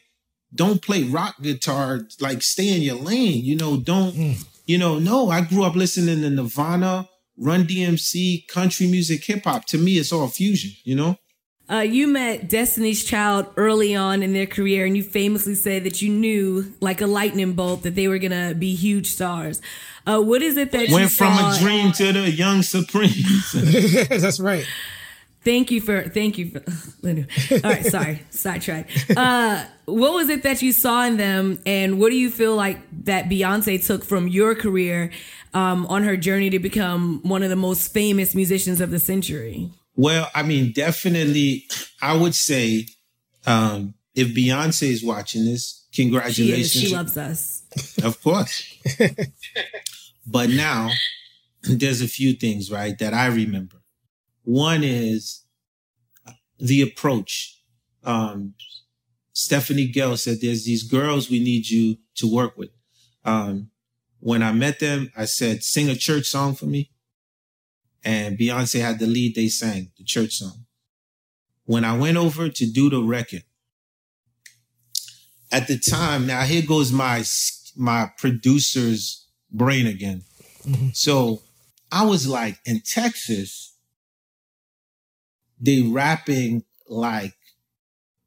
don't play rock guitar, like, stay in your lane, no, I grew up listening to Nirvana, Run DMC, country music, hip hop. To me, it's all fusion, You met Destiny's Child early on in their career, and you famously said that you knew, like a lightning bolt, that they were going to be huge stars. What is it that went from a dream to the Young Supremes? That's right. Thank you for, all right, sorry, sidetracked. What was it that you saw in them, and what do you feel like that Beyonce took from your career on her journey to become one of the most famous musicians of the century? Well, I mean, definitely, I would say, if Beyonce is watching this, congratulations. She loves us. Of course. But now, there's a few things, right, that I remember. One is the approach. Stephanie Gell said, there's these girls we need you to work with. When I met them, I said, sing a church song for me. And Beyonce had the lead, they sang the church song. When I went over to do the record, at the time, now here goes my producer's brain again. Mm-hmm. So I was like, in Texas, they rapping like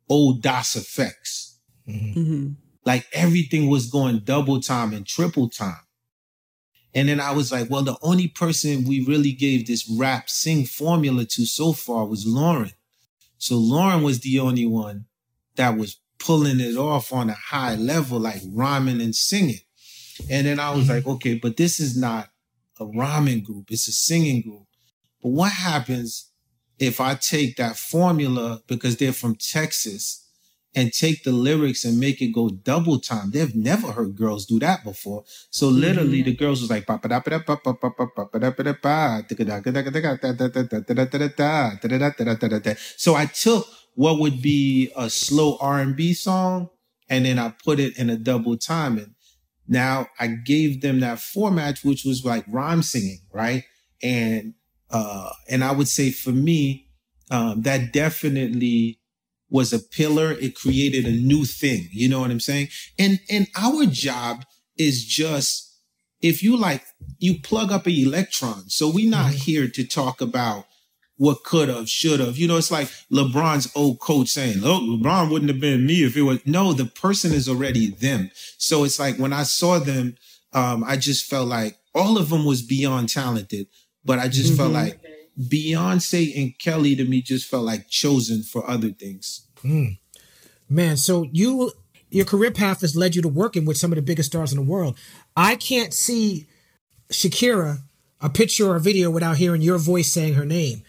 old DOS effects. Mm-hmm. Mm-hmm. Like everything was going double time and triple time. And then I was like, well, the only person we really gave this rap sing formula to so far was Lauryn. So Lauryn was the only one that was pulling it off on a high level, like rhyming and singing. And then I was like, okay, but this is not a rhyming group. It's a singing group. But what happens if I take that formula, because they're from Texas, and take the lyrics and make it go double time? They've never heard girls do that before. So literally the girls was like, so I took what would be a slow R&B song, and then I put it in a double time. And now I gave them that format, which was like rhyme singing, right? And I would say for me, that definitely was a pillar. It created a new thing. You know what I'm saying? And our job is just, if you like, you plug up an electron. So we're not here to talk about what could have, should have. You know, it's like LeBron's old coach saying, look, LeBron wouldn't have been me if it was. No, the person is already them. So it's like when I saw them, I just felt like all of them was beyond talented, but I just felt like Beyonce and Kelly to me just felt like chosen for other things. Man, so your career path has led you to working with some of the biggest stars in the world. I can't see Shakira, a picture or a video, without hearing your voice saying her name.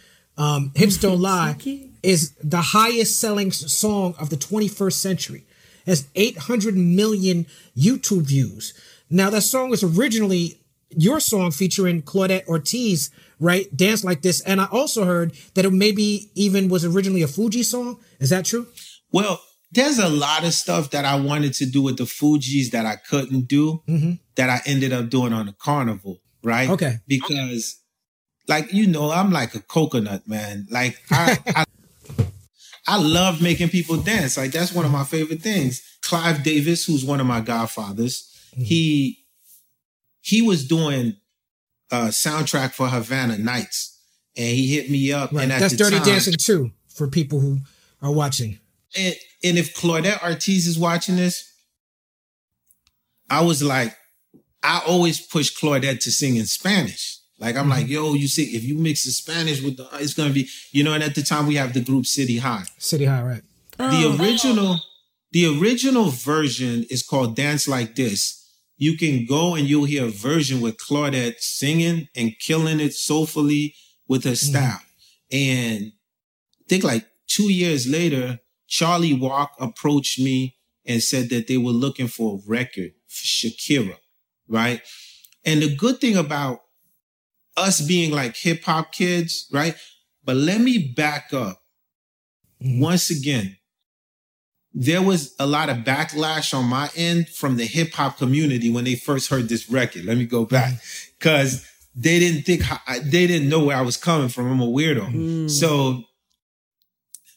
Hips Don't Lie is the highest selling song of the 21st century. It has 800 million YouTube views. Now, that song was originally your song featuring Claudette Ortiz, right? Dance Like This. And I also heard that it maybe even was originally a Fugees song. Is that true? Well, there's a lot of stuff that I wanted to do with the Fugees that I couldn't do that I ended up doing on the Carnival. right? Okay. Because, like, you know, I'm like a coconut, man. Like, I love making people dance. Like, that's one of my favorite things. Clive Davis, who's one of my godfathers, he was doing a soundtrack for Havana Nights, and he hit me up. Right. And that's Dirty Dancing too, for people who are watching. And if Claudette Ortiz is watching this, I was like, I always push Claudette to sing in Spanish. Like, I'm like, yo, you see, if you mix the Spanish with the, it's going to be, you know, and at the time we have the group City High. City High, right. The original version is called Dance Like This. You can go and you'll hear a version with Claudette singing and killing it soulfully with her style. And I think like 2 years later, Charlie Walk approached me and said that they were looking for a record for Shakira, right? And the good thing about us being like hip hop kids, right? But let me back up. Once again, there was a lot of backlash on my end from the hip hop community when they first heard this record. Let me go back, because they didn't know where I was coming from. I'm a weirdo. So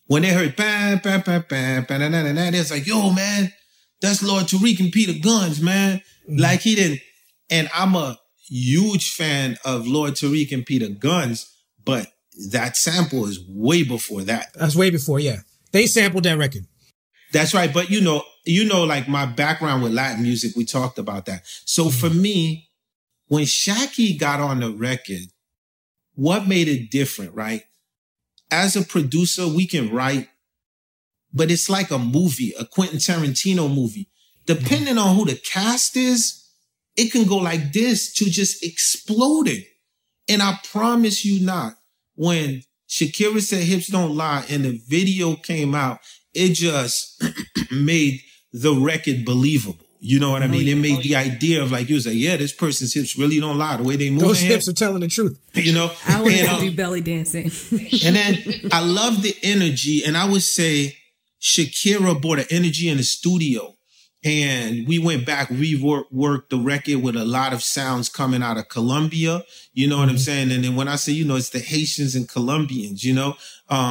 when they heard bam, bam, bam, bam, bam, na, they was like, yo, man, that's Lord Tariq and Peter Guns, man. Like, he didn't. And I'm a huge fan of Lord Tariq and Peter Guns, but that sample is way before that. That's way before, yeah. They sampled that record. That's right. But you know, like my background with Latin music, we talked about that. So for me, when Shaki got on the record, what made it different, right? As a producer, we can write, but it's like a movie, a Quentin Tarantino movie. Depending on who the cast is, it can go like this to just exploding. And I promise you not, when Shakira said Hips Don't Lie and the video came out, it just made the record believable. You know what I mean? It made the idea of like, you was like, yeah, this person's hips really don't lie. The way they move. Those hips are telling the truth. You know? I would be belly dancing. And then I love the energy. And I would say Shakira brought an energy in the studio. And we went back, reworked the record with a lot of sounds coming out of Colombia. You know what I'm saying? And then when I say, you know, it's the Haitians and Colombians, you know, I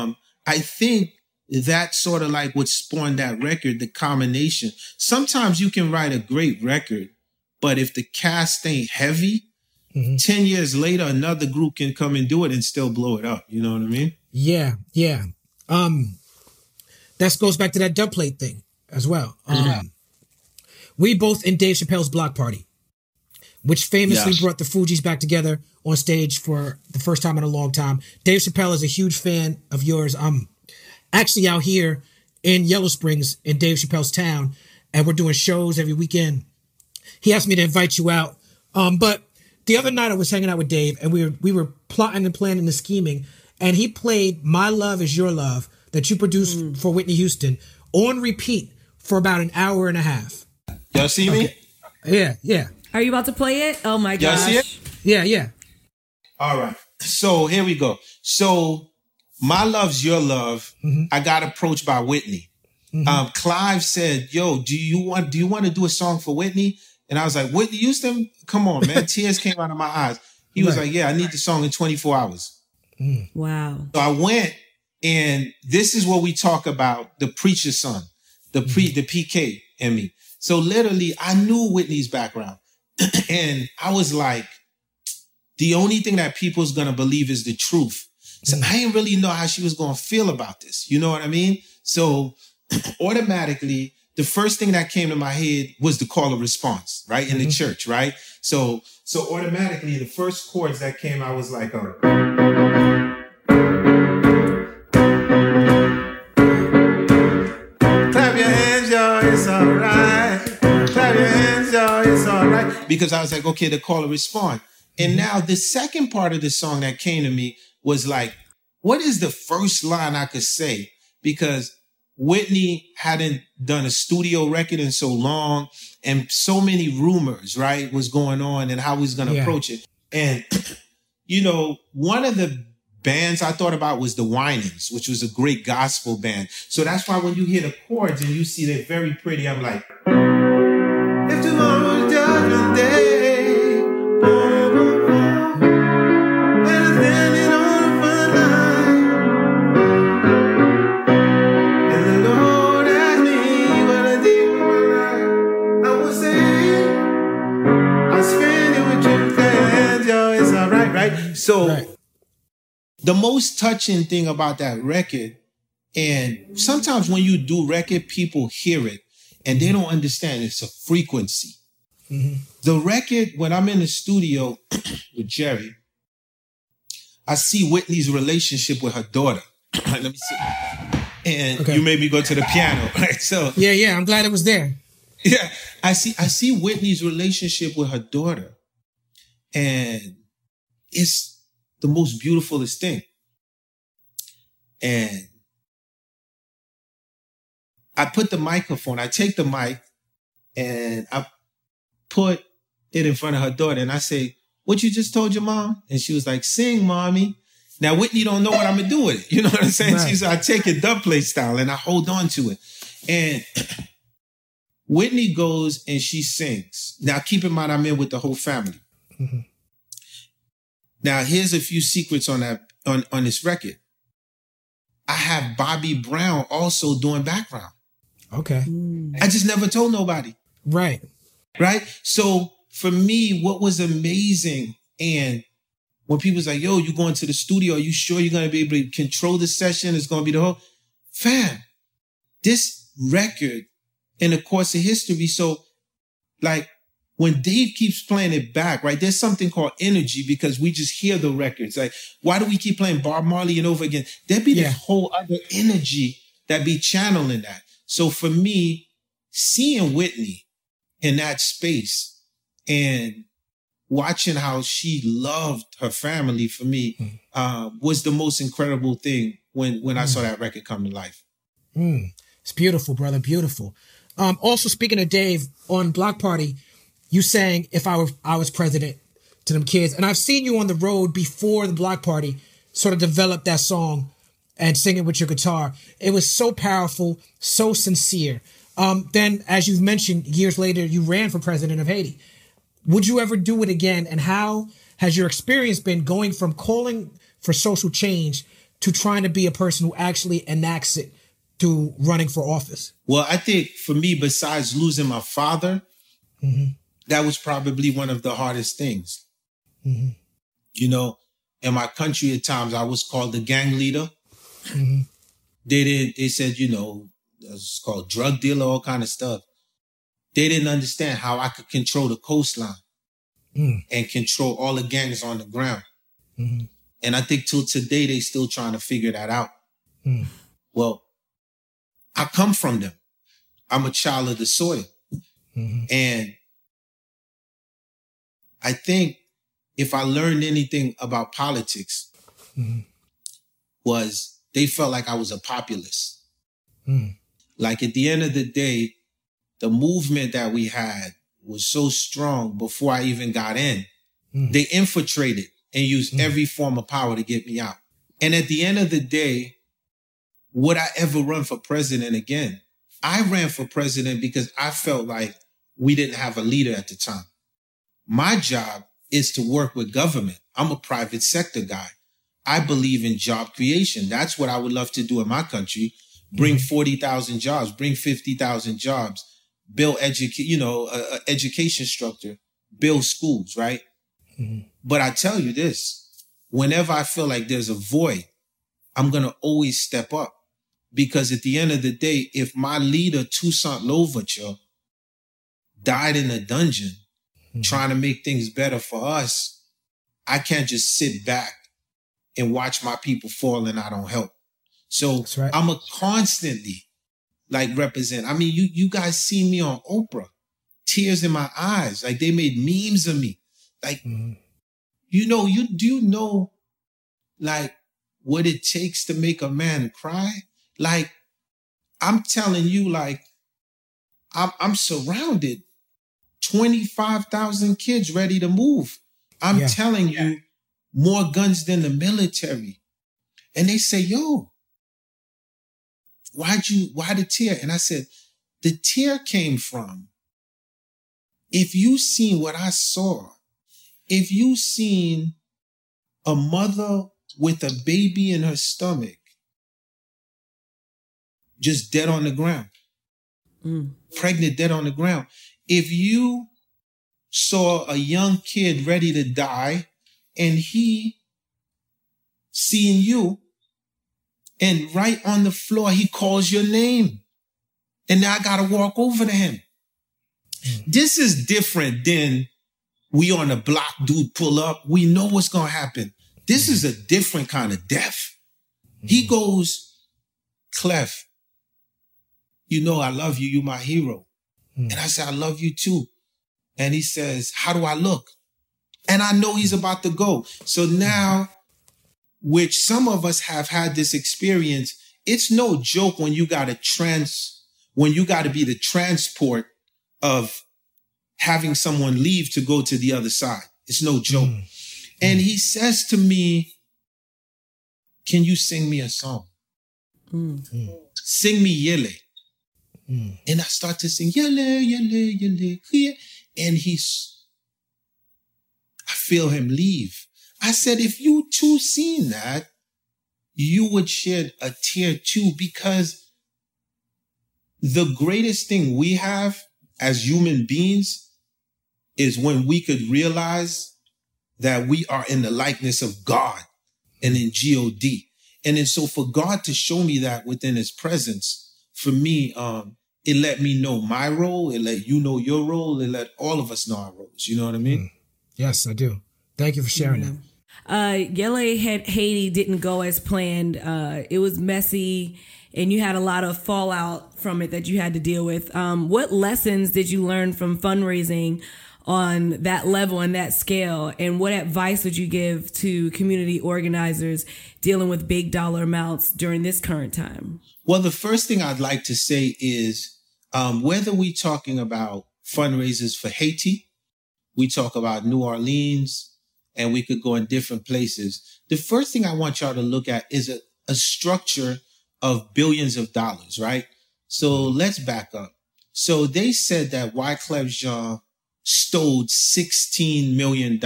think that's sort of like what spawned that record, the combination. Sometimes you can write a great record, but if the cast ain't heavy, 10 years later, another group can come and do it and still blow it up. You know what I mean? Yeah. Yeah. That goes back to that dubplate thing as well. We both in Dave Chappelle's Block Party, which famously brought the Fugees back together on stage for the first time in a long time. Dave Chappelle is a huge fan of yours. I'm actually out here in Yellow Springs in Dave Chappelle's town, and we're doing shows every weekend. He asked me to invite you out. But the other night I was hanging out with Dave, and we were plotting and planning and scheming, and he played My Love Is Your Love that you produced for Whitney Houston on repeat for about an hour and a half. Y'all see me? Okay. Yeah, yeah. Are you about to play it? Oh, my gosh. Y'all see it? Yeah, yeah. All right. So here we go. So My Love's Your Love, I got approached by Whitney. Clive said, yo, do you want to do a song for Whitney? And I was like, Whitney Houston? Come on, man. Tears came out of my eyes. He was like, yeah, I need the song in 24 hours. Wow. So I went, and this is what we talk about, the preacher's son, the PK and me. So literally, I knew Whitney's background. And I was like, the only thing that people's going to believe is the truth. So I didn't really know how she was going to feel about this. You know what I mean? So automatically, the first thing that came to my head was the call of response, right? In the church, right? So automatically, the first chords that came, I was like, clap your hands, y'all, it's all right. It's all right. Because I was like, okay, the call and respond. And now the second part of the song that came to me was like, what is the first line I could say? Because Whitney hadn't done a studio record in so long, and so many rumors, right, was going on and how he's going to approach it. And, you know, one of the bands I thought about was the Winans, which was a great gospel band. So that's why when you hear the chords and you see they're very pretty, I'm like... If tomorrow's judgment day, So the most touching thing about that record, and sometimes when you do record, people hear it and they don't understand it's a frequency. Mm-hmm. The record, when I'm in the studio with Jerry, I see Whitney's relationship with her daughter. Let me see. And you made me go to the piano. Right? So yeah, I'm glad it was there. Yeah, I see Whitney's relationship with her daughter, and it's the most beautifulest thing. And I put the microphone, I take the mic, and I put it in front of her daughter, and I say, "What you just told your mom?" And she was like, "Sing, mommy." Now, Whitney don't know what I'm going to do with it. You know what I'm saying? Right. So I take it dubplate style and I hold on to it. And Whitney goes and she sings. Now, keep in mind, I'm in with the whole family. Mm-hmm. Now, here's a few secrets on this record. I have Bobby Brown also doing background. Okay. I just never told nobody. Right? So for me, what was amazing, and when people's like, "Yo, you going to the studio? Are you sure you're going to be able to control the session? It's going to be the whole..." Fam, this record in the course of history. So like when Dave keeps playing it back, right? There's something called energy because we just hear the records. Like, why do we keep playing Bob Marley and over again? There'd be this whole other energy that be channeling that. So for me, seeing Whitney in that space and watching how she loved her family, for me, was the most incredible thing when I saw that record come to life. It's beautiful, brother. Beautiful. Also, speaking of Dave, on Block Party, you sang "If I Was President" to them kids. And I've seen you on the road before the Block Party sort of develop that song and sing it with your guitar. It was so powerful, so sincere. Then, as you've mentioned, years later, you ran for president of Haiti. Would you ever do it again? And how has your experience been going from calling for social change to trying to be a person who actually enacts it through running for office? Well, I think for me, besides losing my father, that was probably one of the hardest things. Mm-hmm. You know, in my country at times, I was called the gang leader. Mm-hmm. They said, you know, it was called drug dealer, all kind of stuff. They didn't understand how I could control the coastline and control all the gangs on the ground. Mm-hmm. And I think till today, they still trying to figure that out. Mm. Well, I come from them. I'm a child of the soil. Mm-hmm. And I think if I learned anything about politics was they felt like I was a populist. Mm. Like at the end of the day, the movement that we had was so strong before I even got in. Mm. They infiltrated and used every form of power to get me out. And at the end of the day, would I ever run for president again? I ran for president because I felt like we didn't have a leader at the time. My job is to work with government. I'm a private sector guy. I believe in job creation. That's what I would love to do in my country. Bring 40,000 jobs, bring 50,000 jobs. Build education structure, build schools, right? Mm-hmm. But I tell you this, whenever I feel like there's a void, I'm going to always step up. Because at the end of the day, if my leader, Toussaint Louverture, died in a dungeon trying to make things better for us, I can't just sit back and watch my people fall and I don't help. So I'm a constantly... like represent. I mean, you guys see me on Oprah, tears in my eyes. Like they made memes of me. Like, you know, you do know like what it takes to make a man cry. Like I'm telling you, like I'm surrounded 25,000 kids ready to move. I'm telling you, more guns than the military. And they say, "Yo, why the tear?" And I said, the tear came from, if you seen what I saw, if you seen a mother with a baby in her stomach, just dead on the ground, pregnant, dead on the ground. If you saw a young kid ready to die and he seeing you, and right on the floor, he calls your name. And now I got to walk over to him. This is different than we on the block, dude, pull up. We know what's going to happen. This is a different kind of death. He goes, Clef, you know I love you. You my hero. And I said, I love you too. And he says, how do I look? And I know he's about to go. So now, which some of us have had this experience, it's no joke when you got to be the transport of having someone leave to go to the other side. It's no joke. And he says to me, can you sing me a song? Sing me Yele. And I start to sing Yele, Yele, Yele, Yele. And I feel him leave. I said, if you too seen that, you would shed a tear too, because the greatest thing we have as human beings is when we could realize that we are in the likeness of God and in G-O-D. And then so for God to show me that within his presence, for me, it let me know my role. It let you know your role. It let all of us know our roles. You know what I mean? Yes, I do. Thank you for sharing that. Yele Haiti didn't go as planned. It was messy, and you had a lot of fallout from it that you had to deal with. What lessons did you learn from fundraising on that level and that scale? And what advice would you give to community organizers dealing with big dollar amounts during this current time? Well, the first thing I'd like to say is whether we're talking about fundraisers for Haiti, we talk about New Orleans, and we could go in different places. The first thing I want y'all to look at is a structure of billions of dollars, right? So let's back up. So they said that Wyclef Jean stole $16 million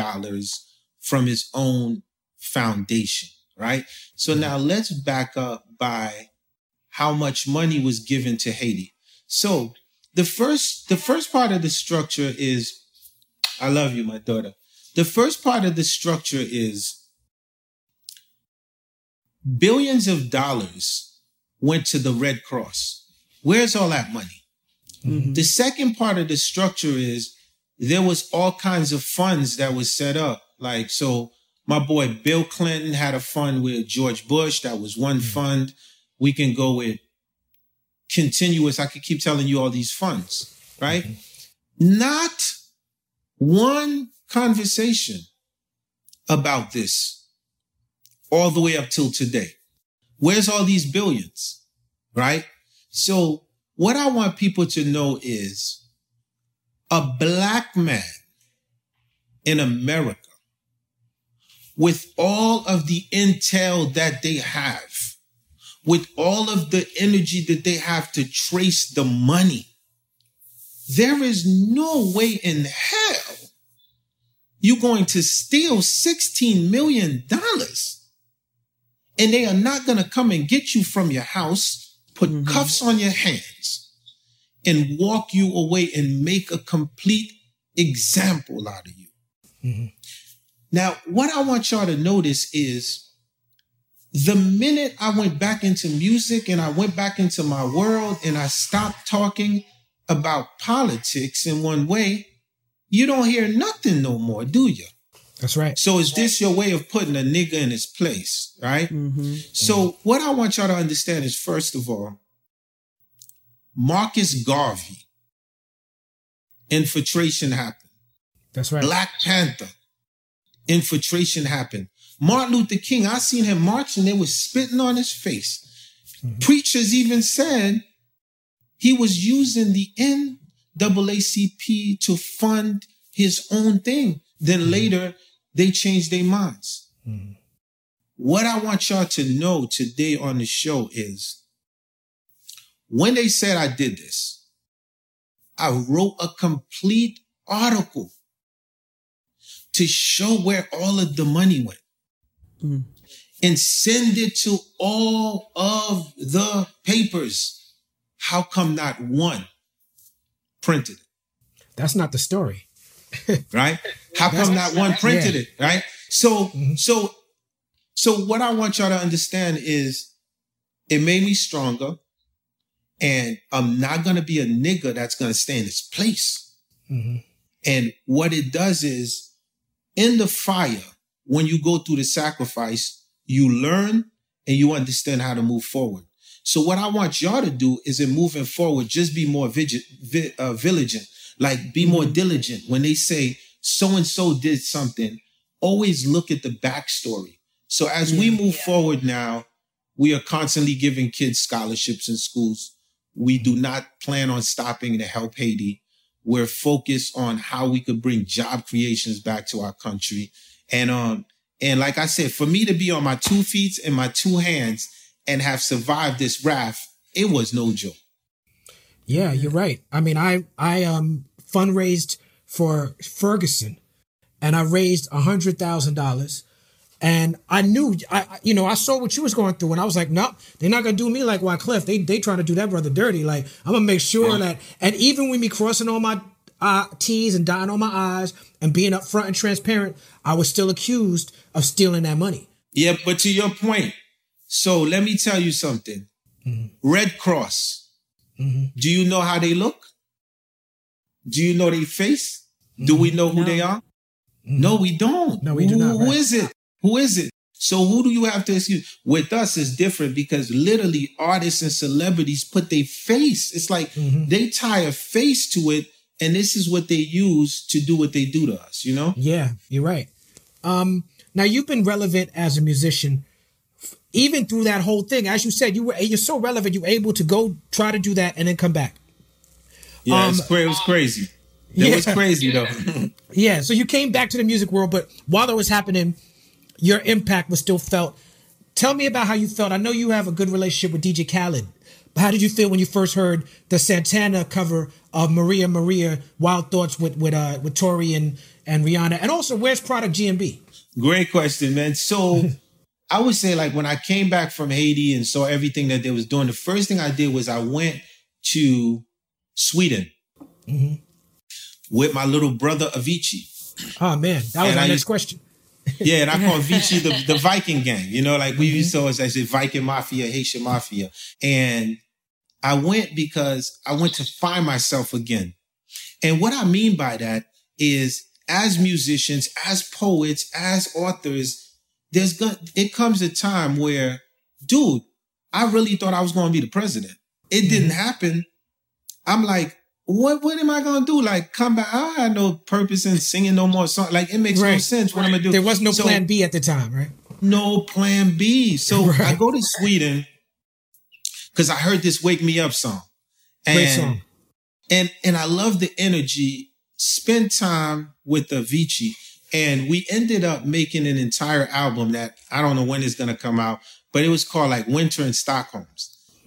from his own foundation, right? So now let's back up by how much money was given to Haiti. So the first part of the structure is, I love you, my daughter. The first part of the structure is billions of dollars went to the Red Cross. Where's all that money? Mm-hmm. The second part of the structure is there was all kinds of funds that was set up. Like, so my boy Bill Clinton had a fund with George Bush. That was one fund. We can go with continuous. I could keep telling you all these funds, right? Mm-hmm. Not one conversation about this all the way up till today. Where's all these billions, right? So what I want people to know is a black man in America, with all of the intel that they have, with all of the energy that they have to trace the money, there is no way in hell you're going to steal $16 million and they are not going to come and get you from your house, put cuffs on your hands and walk you away and make a complete example out of you. Now, what I want y'all to notice is the minute I went back into music and I went back into my world and I stopped talking about politics in one way, you don't hear nothing no more, do you? That's right. So is this your way of putting a nigga in his place, right? So what I want y'all to understand is, first of all, Marcus Garvey, infiltration happened. That's right. Black Panther, infiltration happened. Martin Luther King, I seen him marching, they was spitting on his face. Preachers even said he was using the NAACP to fund his own thing. Then later, they changed their minds. What I want y'all to know today on the show is when they said I did this, I wrote a complete article to show where all of the money went and send it to all of the papers. How come not one printed it? That's not the story. Right? How come not one printed it? Right? So So what I want y'all to understand is it made me stronger, and I'm not going to be a nigga that's going to stay in its place. Mm-hmm. And what it does is, in the fire, when you go through the sacrifice, you learn and you understand how to move forward. So what I want y'all to do is, in moving forward, just be more vigilant, like be more diligent. When they say so-and-so did something, always look at the backstory. So as we move forward now, we are constantly giving kids scholarships in schools. We do not plan on stopping to help Haiti. We're focused on how we could bring job creations back to our country. And like I said, for me to be on my 2 feet and my 2 hands and have survived this raft, it was no joke. Yeah, you're right. I mean, I fundraised for Ferguson, and I raised $100,000, and I knew, I saw what you was going through, and I was like, no, they're not gonna do me like Wyclef. They trying to do that brother dirty. Like, I'm gonna make sure that, and even with me crossing all my T's and dotting all my I's and being upfront and transparent, I was still accused of stealing that money. Yeah, but to your point, so let me tell you something. Mm-hmm. Red Cross, mm-hmm. do you know how they look? Do you know their face? Mm-hmm. Do we know who they are? Mm-hmm. No, we don't. No, we do not. Right? Who is it? Who is it? So who do you have to excuse? With us, it's different because literally artists and celebrities put their face. It's like they tie a face to it, and this is what they use to do what they do to us, you know? Yeah, you're right. Now, you've been relevant as a musician even through that whole thing. As you said, you're so relevant, you're able to go try to do that and then come back. Yeah, it was crazy. It was crazy, though. Yeah, so you came back to the music world, but while that was happening, your impact was still felt. Tell me about how you felt. I know you have a good relationship with DJ Khaled. How did you feel when you first heard the Santana cover of Maria Maria, Wild Thoughts with Tori and Rihanna? And also, where's Product G&B? Great question, man. So I would say, like, when I came back from Haiti and saw everything that they was doing, the first thing I did was I went to Sweden with my little brother Avicii. Oh, man. That was my next question. Yeah, and I call Avicii the Viking gang. You know, like we used to always say Viking Mafia, Haitian Mafia. And I went because I went to find myself again. And what I mean by that is, as musicians, as poets, as authors, it comes a time where, dude, I really thought I was going to be the president. It didn't happen. I'm like, what am I going to do? Like, come back. I had no purpose in singing no more songs. Like, it makes no sense what I'm going to do. There was no plan B at the time, right? No plan B. So I go to Sweden because I heard this Wake Me Up song. Great song. And I love the energy. Spend time with Avicii. And we ended up making an entire album that I don't know when it's going to come out, but it was called like Winter in Stockholm.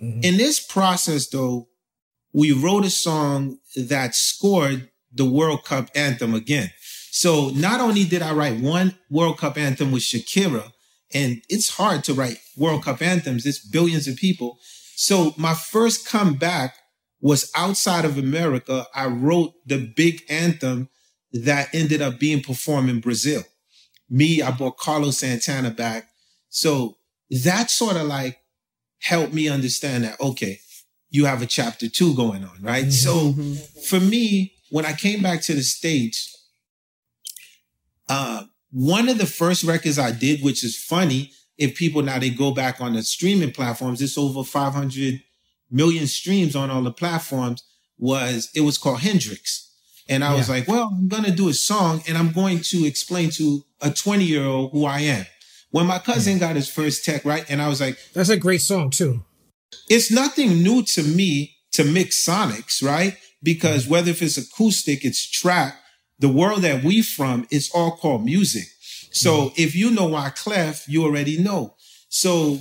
Mm-hmm. In this process, though, we wrote a song that scored the World Cup anthem again. So not only did I write one World Cup anthem with Shakira, and it's hard to write World Cup anthems, it's billions of people. So my first comeback was outside of America. I wrote the big anthem that ended up being performed in Brazil. I brought Carlos Santana back. So that sort of like helped me understand that, okay, you have a chapter 2 going on, right? Mm-hmm. So for me, when I came back to the States, one of the first records I did, which is funny, if people now they go back on the streaming platforms, it's over 500 million streams on all the platforms, it was called Hendrix. And I was like, well, I'm going to do a song and I'm going to explain to a 20-year-old who I am. When my cousin got his first tech, right? And I was like... That's a great song, too. It's nothing new to me to mix sonics, right? Because whether if it's acoustic, it's trap, the world that we from, it's all called music. So if you know Wyclef, you already know. So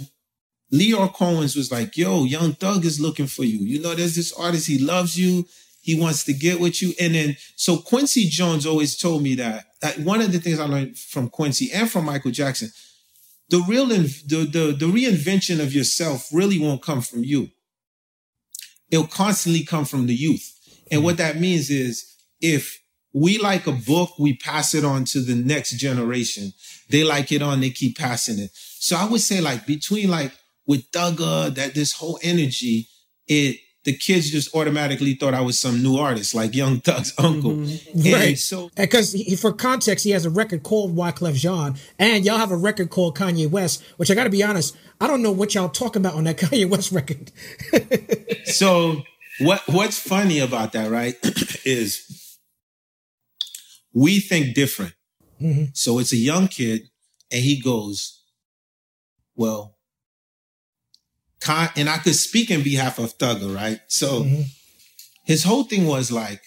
Leo Cohen's was like, yo, Young Thug is looking for you. You know, there's this artist, he loves you. He wants to get with you. And then, so Quincy Jones always told me that one of the things I learned from Quincy and from Michael Jackson, the reinvention of yourself really won't come from you. It'll constantly come from the youth. And what that means is if we like a book, we pass it on to the next generation. They like it on, they keep passing it. So I would say like between like with Thugger, that this whole energy, the kids just automatically thought I was some new artist, like Young Thug's uncle. Mm-hmm. Right. So, because for context, he has a record called Wyclef Jean, and y'all have a record called Kanye West, which I got to be honest, I don't know what y'all talking about on that Kanye West record. So what's funny about that, right, is we think different. Mm-hmm. So it's a young kid, and he goes, well, and I could speak in behalf of Thugger, right? So mm-hmm. his whole thing was like,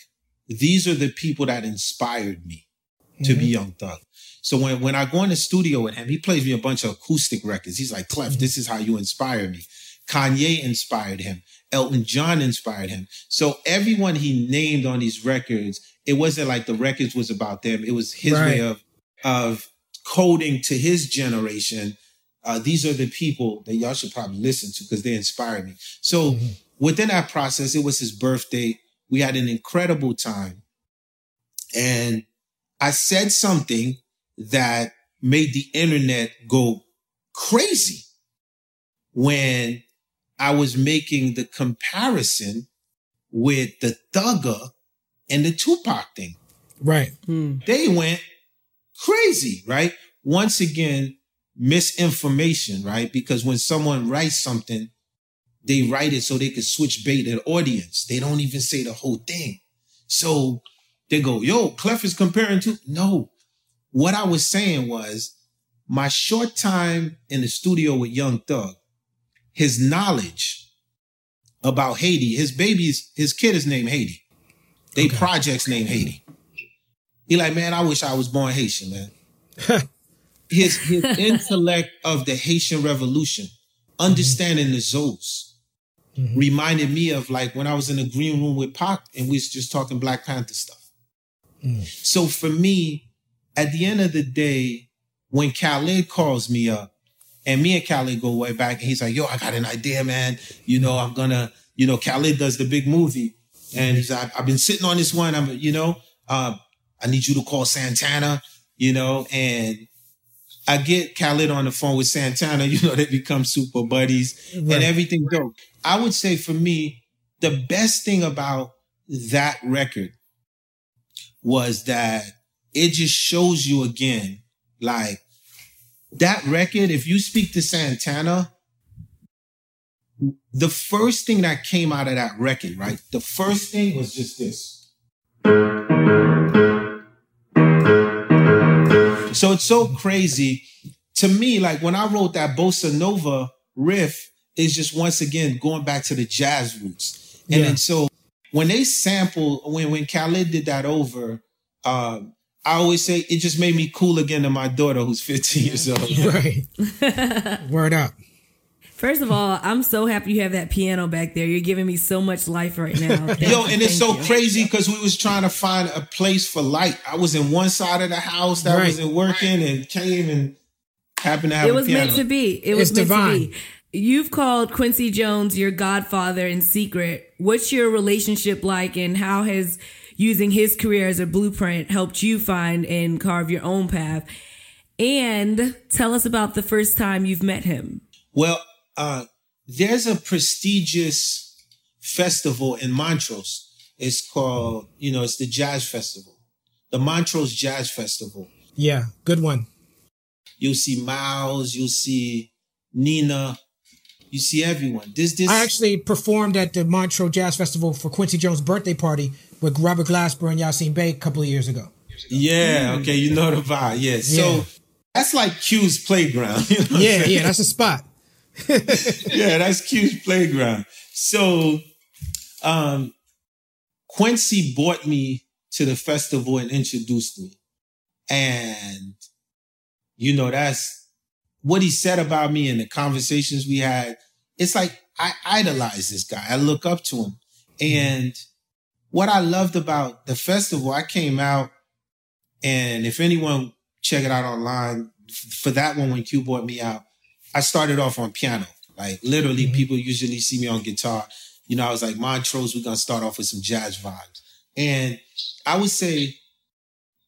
these are the people that inspired me mm-hmm. to be Young Thug. So when I go in the studio with him, he plays me a bunch of acoustic records. He's like, Clef, mm-hmm. this is how you inspire me. Kanye inspired him. Elton John inspired him. So everyone he named on these records, it wasn't like the records was about them. It was his way of coding to his generation. These are the people that y'all should probably listen to because they inspired me. So mm-hmm. within that process, it was his birthday. We had an incredible time. And I said something that made the internet go crazy when I was making the comparison with the Thugger and the Tupac thing. Right. Mm. They went crazy, right? Once again, misinformation, right? Because when someone writes something, they write it so they can switch bait an audience. They don't even say the whole thing. So they go, yo, Clef is comparing to... No. What I was saying was my short time in the studio with Young Thug, his knowledge about Haiti, his kid is named Haiti. They projects named Haiti. He like, man, I wish I was born Haitian, man. His intellect of the Haitian Revolution, understanding the Zoes, mm-hmm. reminded me of like when I was in the green room with Pac and we was just talking Black Panther stuff. Mm. So for me, at the end of the day, when Khaled calls me up and me and Khaled go way back and he's like, yo, I got an idea, man. You know, I'm going to, you know, Khaled does the big movie and he's like, I've been sitting on this one. I need you to call Santana, you know, and I get Khaled on the phone with Santana, you know, they become super buddies and everything dope. I would say for me, the best thing about that record was that it just shows you again, like that record, if you speak to Santana, the first thing that came out of that record, right? The first thing was just this. So it's so crazy to me. Like when I wrote that bossa nova riff, it's just once again going back to the jazz roots. And then so when they sample, when Khaled did that over, I always say it just made me cool again to my daughter who's 15 years old. Right. Word up. First of all, I'm so happy you have that piano back there. You're giving me so much life right now. Yo, and it's so crazy because we was trying to find a place for light. I was in one side of the house that wasn't working and came and happened to have a piano. It was meant to be. It's divine. To be. You've called Quincy Jones your godfather in secret. What's your relationship like and how has using his career as a blueprint helped you find and carve your own path? And tell us about the first time you've met him. Well, there's a prestigious festival in Montrose. It's called, you know, it's the Jazz Festival, the Montrose Jazz Festival. Yeah, good one. You'll see Miles, you'll see Nina, you see everyone. This. I actually performed at the Montrose Jazz Festival for Quincy Jones' birthday party with Robert Glasper and Yasin Bey a couple of years ago. Yeah, okay, you know the vibe. Yeah, so that's like Q's playground. You know what I'm saying? That's a spot. Yeah, that's Q's playground. So Quincy brought me to the festival and introduced me. And, you know, that's what he said about me and the conversations we had. It's like I idolize this guy. I look up to him. And what I loved about the festival, I came out, and if anyone check it out online, for that one when Q brought me out, I started off on piano. Like literally people usually see me on guitar. You know, I was like, Montrose, we're going to start off with some jazz vibes. And I would say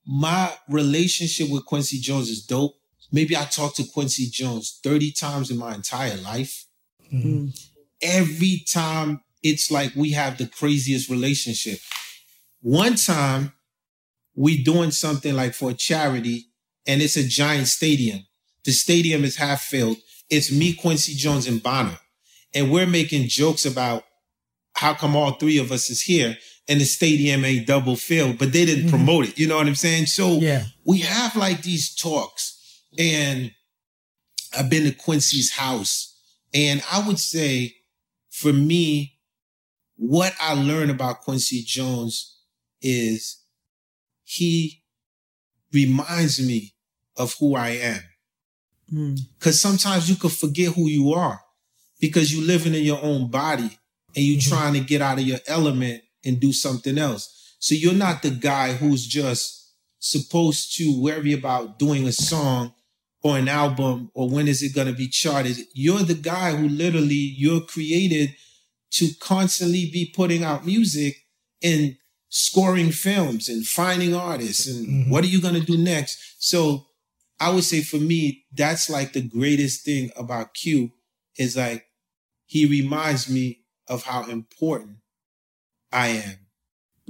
my relationship with Quincy Jones is dope. Maybe I talked to Quincy Jones 30 times in my entire life. Mm-hmm. Every time, it's like we have the craziest relationship. One time, we doing something like for a charity, and it's a giant stadium. The stadium is half filled. It's me, Quincy Jones, and Bono. And we're making jokes about how come all three of us is here and the stadium ain't double filled, but they didn't promote it. You know what I'm saying? So we have like these talks, and I've been to Quincy's house. And I would say for me, what I learned about Quincy Jones is he reminds me of who I am. Because sometimes you could forget who you are because you're living in your own body and you're trying to get out of your element and do something else. So you're not the guy who's just supposed to worry about doing a song or an album or when is it going to be charted. You're the guy who literally you're created to constantly be putting out music and scoring films and finding artists and what are you going to do next? So I would say for me, that's like the greatest thing about Q is like, he reminds me of how important I am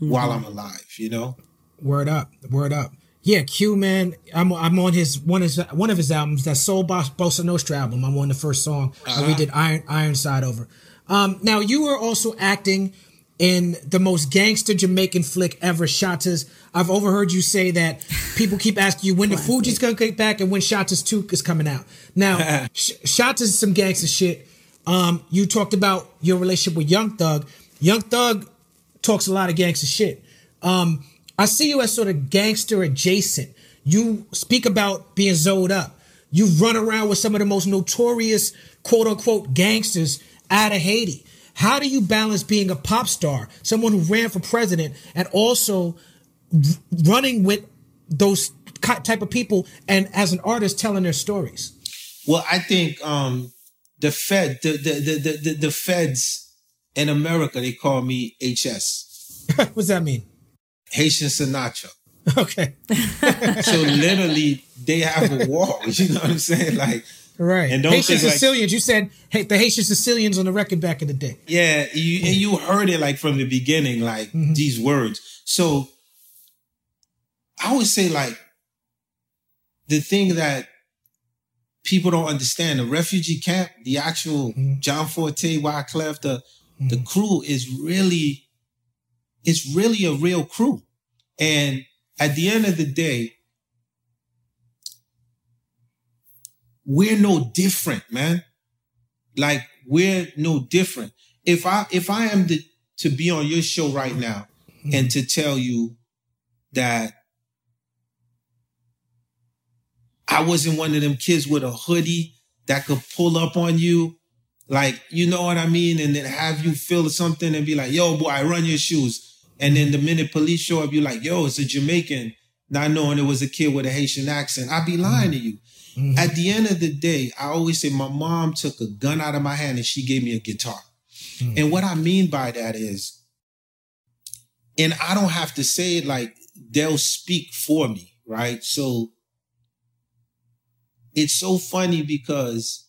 while I'm alive, you know? Word up, word up. Yeah, Q, man, I'm on one of his albums, that Soul Bossa Nostra album. I'm on the first song. We did Ironside over. Now, you were also acting in the most gangster Jamaican flick ever, Shatas. I've overheard you say that people keep asking you when the Fugees gonna get back and when Shatas 2 is coming out. Now, Shatas is some gangster shit. You talked about your relationship with Young Thug. Young Thug talks a lot of gangster shit. I see you as sort of gangster adjacent. You speak about being zoed up. You run around with some of the most notorious quote unquote gangsters out of Haiti. How do you balance being a pop star, someone who ran for president, and also running with those type of people and as an artist telling their stories? Well, I think the feds in America, they call me HS. What's that mean? Haitian Sinatra. Okay. So literally, they have a wall. You know what I'm saying? Like. Right. And don't Haitian Sicilians. Like, you said the Haitian Sicilians on the record back in the day. Yeah. And you heard it like from the beginning, like these words. So I would say like the thing that people don't understand, the refugee camp, the actual John Forte, Wyclef, the crew is really, it's really a real crew. And at the end of the day, we're no different, man. Like, we're no different. If I am to be on your show right now and to tell you that I wasn't one of them kids with a hoodie that could pull up on you, like, you know what I mean? And then have you feel something and be like, yo, boy, I run your shoes. And then the minute police show up, you're like, yo, it's a Jamaican, not knowing it was a kid with a Haitian accent. I'd be lying to you. Mm-hmm. At the end of the day, I always say my mom took a gun out of my hand and she gave me a guitar. Mm-hmm. And what I mean by that is, and I don't have to say it, like they'll speak for me, right? So it's so funny because,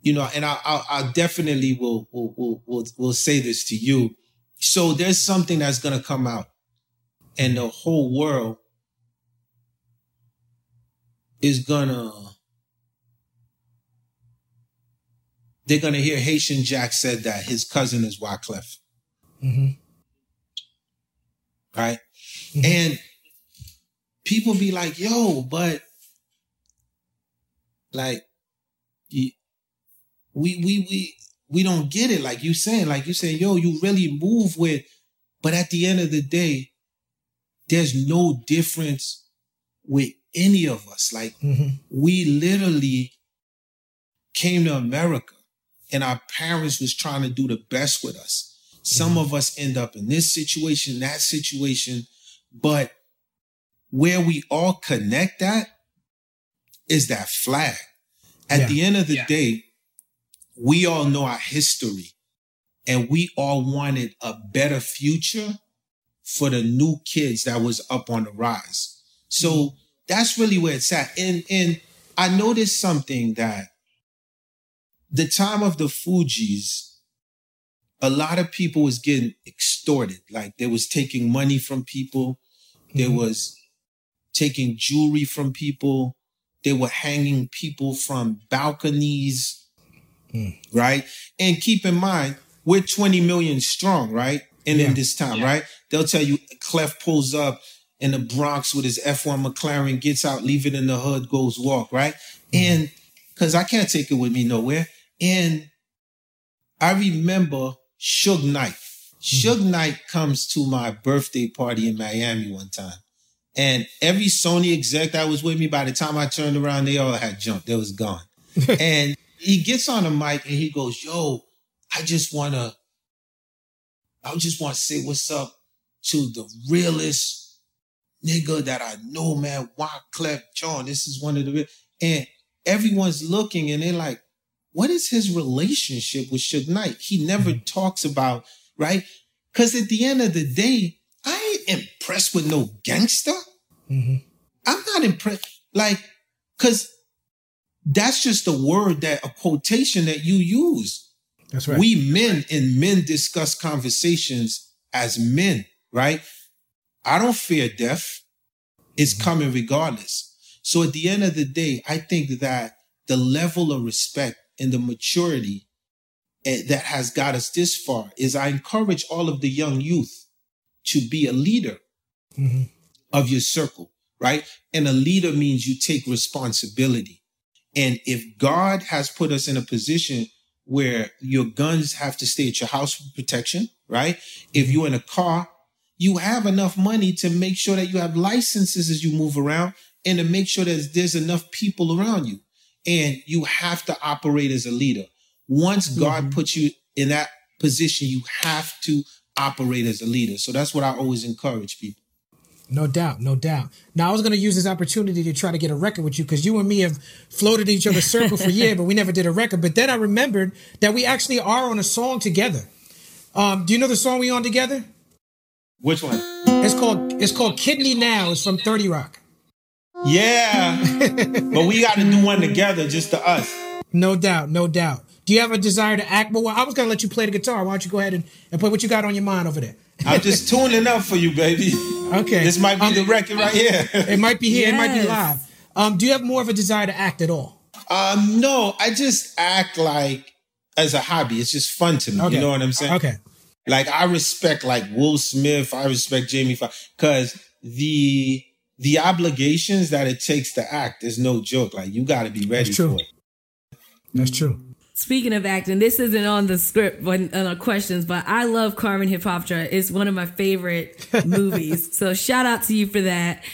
you know, and I definitely will say this to you. So there's something that's going to come out and the whole world is gonna, they're gonna hear Haitian Jack said that his cousin is Wyclef. Right? And people be like, yo, but like we don't get it. Like you saying, yo, you really move with, but at the end of the day, there's no difference with any of us. Like we literally came to America and our parents was trying to do the best with us. Some of us end up in this situation, that situation, but where we all connect at is that flag. At the end of the day, we all know our history and we all wanted a better future for the new kids that was up on the rise. So that's really where it's at. And I noticed something that the time of the Fugees, a lot of people was getting extorted. Like they was taking money from people. Mm-hmm. They was taking jewelry from people. They were hanging people from balconies. Right? And keep in mind, we're 20 million strong, right? And in this time, right? They'll tell you Clef pulls up in the Bronx with his F1 McLaren, gets out, leave it in the hood, goes walk, right? And because I can't take it with me nowhere. And I remember Suge Knight. Suge Knight comes to my birthday party in Miami one time. And every Sony exec that was with me, by the time I turned around, they all had jumped. They was gone. And he gets on the mic and he goes, yo, I just want to say what's up to the realest nigga that I know, man, Wyclef Jean. This is one of the real. And everyone's looking and they're like, what is his relationship with Suge Knight? He never talks about, right? Because at the end of the day, I ain't impressed with no gangster. I'm not impressed. Like, because that's just a word, that a quotation that you use. That's right. We men and men discuss conversations as men, right? I don't fear death. It's coming regardless. So at the end of the day, I think that the level of respect and the maturity that has got us this far is I encourage all of the young youth to be a leader of your circle, right? And a leader means you take responsibility. And if God has put us in a position where your guns have to stay at your house for protection, right? If you're in a car, you have enough money to make sure that you have licenses as you move around and to make sure that there's enough people around you. And you have to operate as a leader. Once God puts you in that position, you have to operate as a leader. So that's what I always encourage people. No doubt, no doubt. Now, I was going to use this opportunity to try to get a record with you because you and me have floated each other's circle for years, but we never did a record. But then I remembered that we actually are on a song together. Do you know the song we on together? Which one? It's called Kidney Now. It's from 30 Rock. Yeah, but we got to do one together, just to us. No doubt, no doubt. Do you have a desire to act? Well, I was going to let you play the guitar. Why don't you go ahead and play what you got on your mind over there? I'm just tuning up for you, baby. Okay. This might be the record right here. It might be here. Yes. It might be live. Do you have more of a desire to act at all? No, I just act like as a hobby. It's just fun to me. Okay. You know what I'm saying? Okay. Like I respect like Will Smith. I respect Jamie Foxx because the obligations that it takes to act is no joke. Like, you got to be ready for it. That's true. Speaking of acting, this isn't on the script but on our questions, but I love Carmen Hiphoptra. It's one of my favorite movies. So shout out to you for that.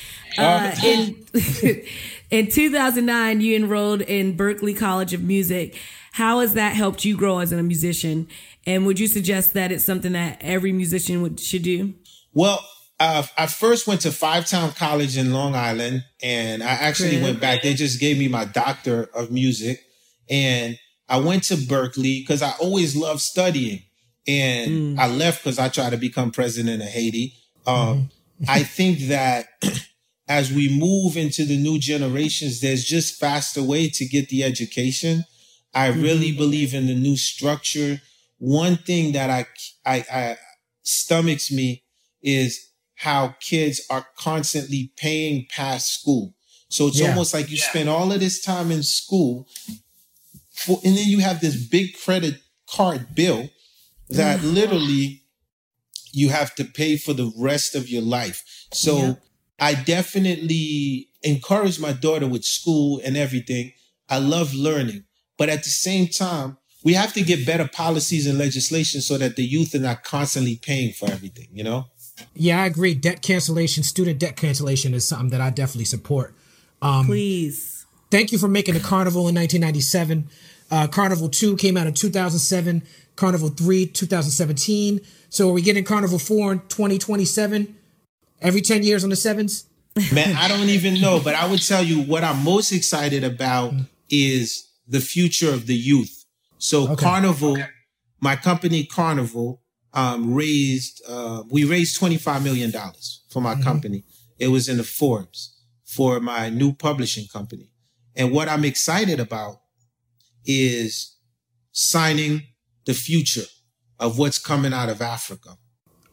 In 2009, you enrolled in Berklee College of Music. How has that helped you grow as a musician? And would you suggest that it's something that every musician should do? Well, I first went to Five Town College in Long Island, and I actually went back. They just gave me my doctor of music, and I went to Berkeley because I always loved studying, and I left because I tried to become president of Haiti. I think that as we move into the new generations, there's just faster way to get the education. I really believe in the new structure. One thing that I stomachs me is how kids are constantly paying past school. So it's almost like you spend all of this time in school and then you have this big credit card bill that literally you have to pay for the rest of your life. So I definitely encourage my daughter with school and everything. I love learning, but at the same time, we have to get better policies and legislation so that the youth are not constantly paying for everything, you know? Yeah, I agree. Debt cancellation, student debt cancellation is something that I definitely support. Please. Thank you for making the Carnival in 1997. Carnival 2 came out in 2007. Carnival 3, 2017. So are we getting Carnival 4 in 2027? Every 10 years on the 7s? Man, I don't even know. But I would tell you what I'm most excited about is the future of the youth. So Carnival, my company Carnival, we raised $25 million for my company. It was in the Forbes for my new publishing company. And what I'm excited about is signing the future of what's coming out of Africa,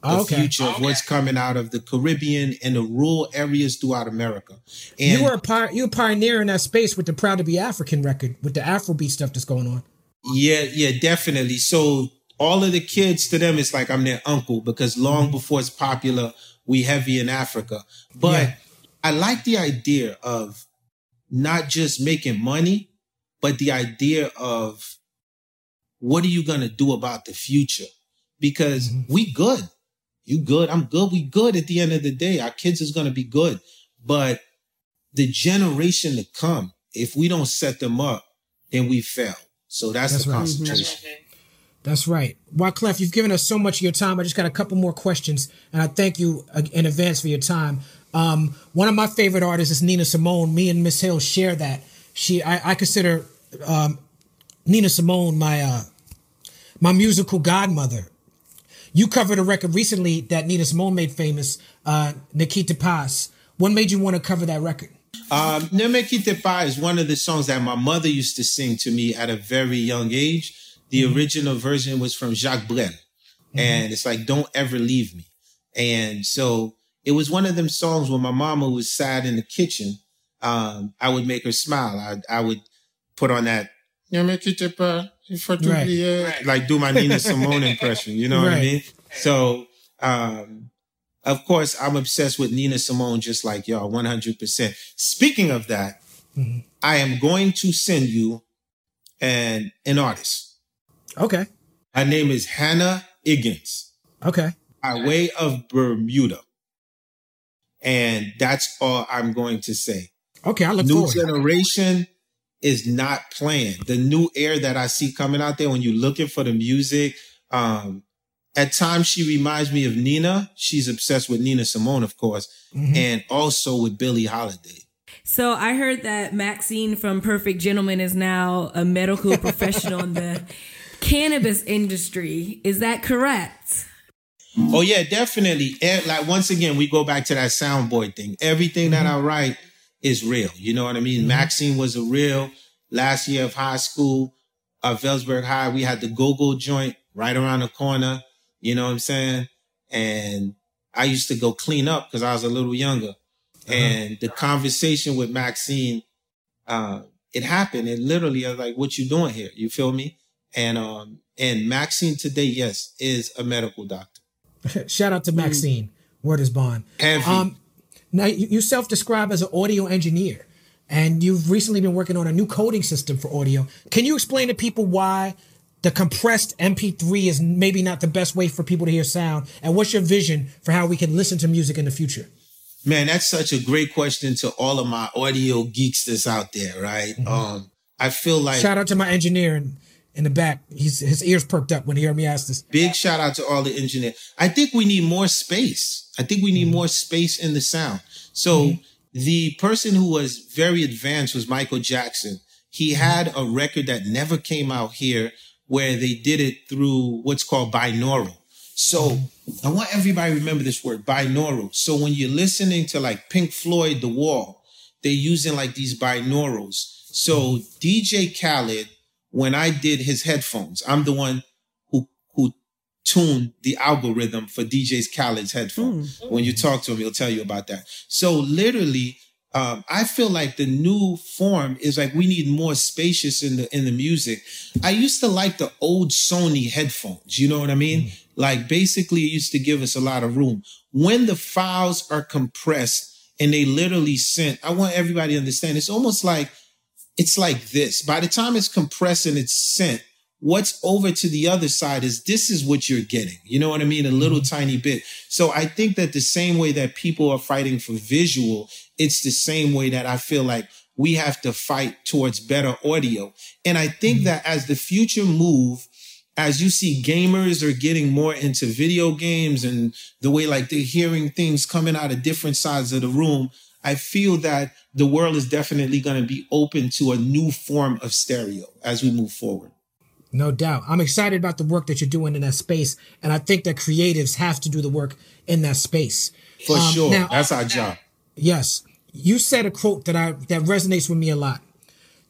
the future of what's coming out of the Caribbean and the rural areas throughout America. And you were a pioneer in that space with the Proud to Be African record, with the Afrobeat stuff that's going on. Yeah, definitely. So all of the kids, to them, it's like I'm their uncle, because long before it's popular, we heavy in Africa. But I like the idea of not just making money, but the idea of what are you going to do about the future? Because we good. You good. I'm good. We good at the end of the day. Our kids is going to be good. But the generation to come, if we don't set them up, then we fail. So that's the concentration. Right. That's right. Wyclef, you've given us so much of your time. I just got a couple more questions, and I thank you in advance for your time. One of my favorite artists is Nina Simone. Me and Miss Hill share that. I consider Nina Simone my musical godmother. You covered a record recently that Nina Simone made famous, Nikita Paz. What made you want to cover that record? Neme Kite Pa is one of the songs that my mother used to sing to me at a very young age. The original version was from Jacques Brel. And it's like, don't ever leave me. And so it was one of them songs when my mama was sad in the kitchen. I would make her smile. I would put on that, Neme Kite Pa, like do my Nina Simone impression. You know what I mean? So, of course, I'm obsessed with Nina Simone, just like y'all, 100%. Speaking of that, I am going to send you an artist. Okay. Her name is Hannah Higgins. Okay. By way of Bermuda. And that's all I'm going to say. Okay, I look forward. New generation is not playing. The new air that I see coming out there, when you're looking for the music, at times, she reminds me of Nina. She's obsessed with Nina Simone, of course, and also with Billie Holiday. So I heard that Maxine from Perfect Gentleman is now a medical professional in the cannabis industry. Is that correct? Oh, yeah, definitely. And like, once again, we go back to that soundboard thing. Everything that I write is real. You know what I mean? Maxine was a real. Last year of high school, Vellsburg High, we had the go-go joint right around the corner. You know what I'm saying? And I used to go clean up because I was a little younger. And the conversation with Maxine, it happened. It literally, I was like, what you doing here? You feel me? And Maxine today, yes, is a medical doctor. Shout out to Maxine. Word is bond. Now, you self-describe as an audio engineer. And you've recently been working on a new coding system for audio. Can you explain to people why the compressed MP3 is maybe not the best way for people to hear sound? And what's your vision for how we can listen to music in the future? Man, that's such a great question to all of my audio geeks that's out there, right? I feel like... Shout out to my engineer in the back. His ears perked up when he heard me ask this. Big shout out to all the engineers. I think we need more space. I think we need more space in the sound. So the person who was very advanced was Michael Jackson. He had a record that never came out here, where they did it through what's called binaural. So I want everybody to remember this word, binaural. So when you're listening to like Pink Floyd, The Wall, they're using like these binaurals. So DJ Khaled, when I did his headphones, I'm the one who tuned the algorithm for DJ Khaled's headphones. When you talk to him, he'll tell you about that. So literally, I feel like the new form is like we need more spacious in the music. I used to like the old Sony headphones. You know what I mean? Like basically it used to give us a lot of room. When the files are compressed and they literally sent, I want everybody to understand, it's almost like, it's like this. By the time it's compressed and it's sent, what's over to the other side is this is what you're getting. You know what I mean? A little tiny bit. So I think that the same way that people are fighting for visual, it's the same way that I feel like we have to fight towards better audio. And I think that as the future move, as you see gamers are getting more into video games and the way like they're hearing things coming out of different sides of the room, I feel that the world is definitely going to be open to a new form of stereo as we move forward. No doubt. I'm excited about the work that you're doing in that space. And I think that creatives have to do the work in that space. For sure. Now, that's our job. Yes. You said a quote that resonates with me a lot.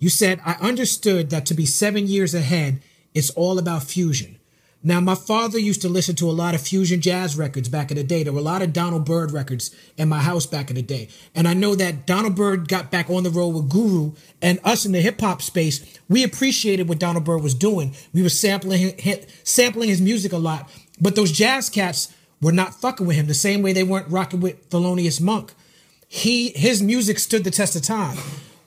You said, "I understood that to be 7 years ahead, it's all about fusion." Now, my father used to listen to a lot of fusion jazz records back in the day. There were a lot of Donald Byrd records in my house back in the day. And I know that Donald Byrd got back on the road with Guru, and us in the hip hop space, we appreciated what Donald Byrd was doing. We were sampling his music a lot, but those jazz cats were not fucking with him the same way they weren't rocking with Thelonious Monk. His music stood the test of time.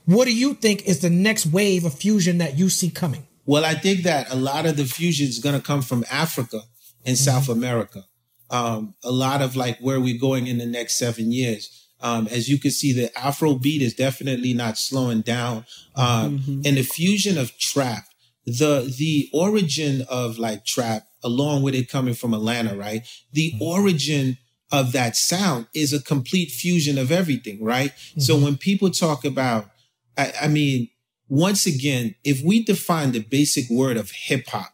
What do you think is the next wave of fusion that you see coming? Well, I think that a lot of the fusion is going to come from Africa and South America. A lot of like where we're going in the next 7 years. As you can see, the Afrobeat is definitely not slowing down. And the fusion of trap, the origin of like trap, along with it coming from Atlanta, right? The origin of that sound is a complete fusion of everything, right? So when people talk about, I mean, once again, if we define the basic word of hip hop,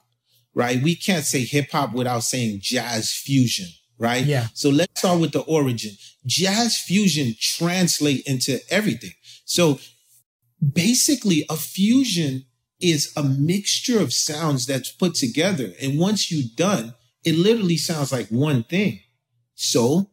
right? We can't say hip hop without saying jazz fusion, right? Yeah. So let's start with the origin. Jazz fusion translate into everything. So basically a fusion is a mixture of sounds that's put together. And once you're done, it literally sounds like one thing. So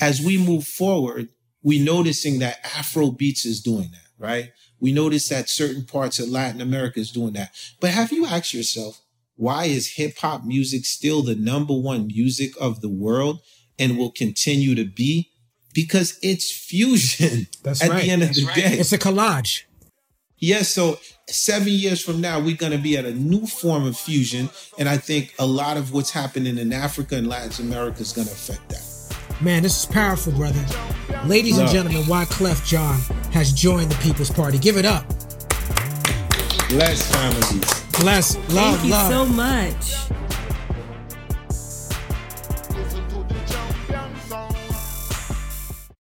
as we move forward, we're noticing that Afro beats is doing that, right? We notice that certain parts of Latin America is doing that. But have you asked yourself, why is hip hop music still the number one music of the world and will continue to be? Because it's fusion. That's right. At the end of the day. It's a collage. Yes. Yeah, so 7 years from now, we're going to be at a new form of fusion. And I think a lot of what's happening in Africa and Latin America is going to affect that. Man, this is powerful, brother. Ladies and gentlemen, Wyclef Jean has joined the People's Party. Give it up. Bless families. Bless. Love. Thank you so much.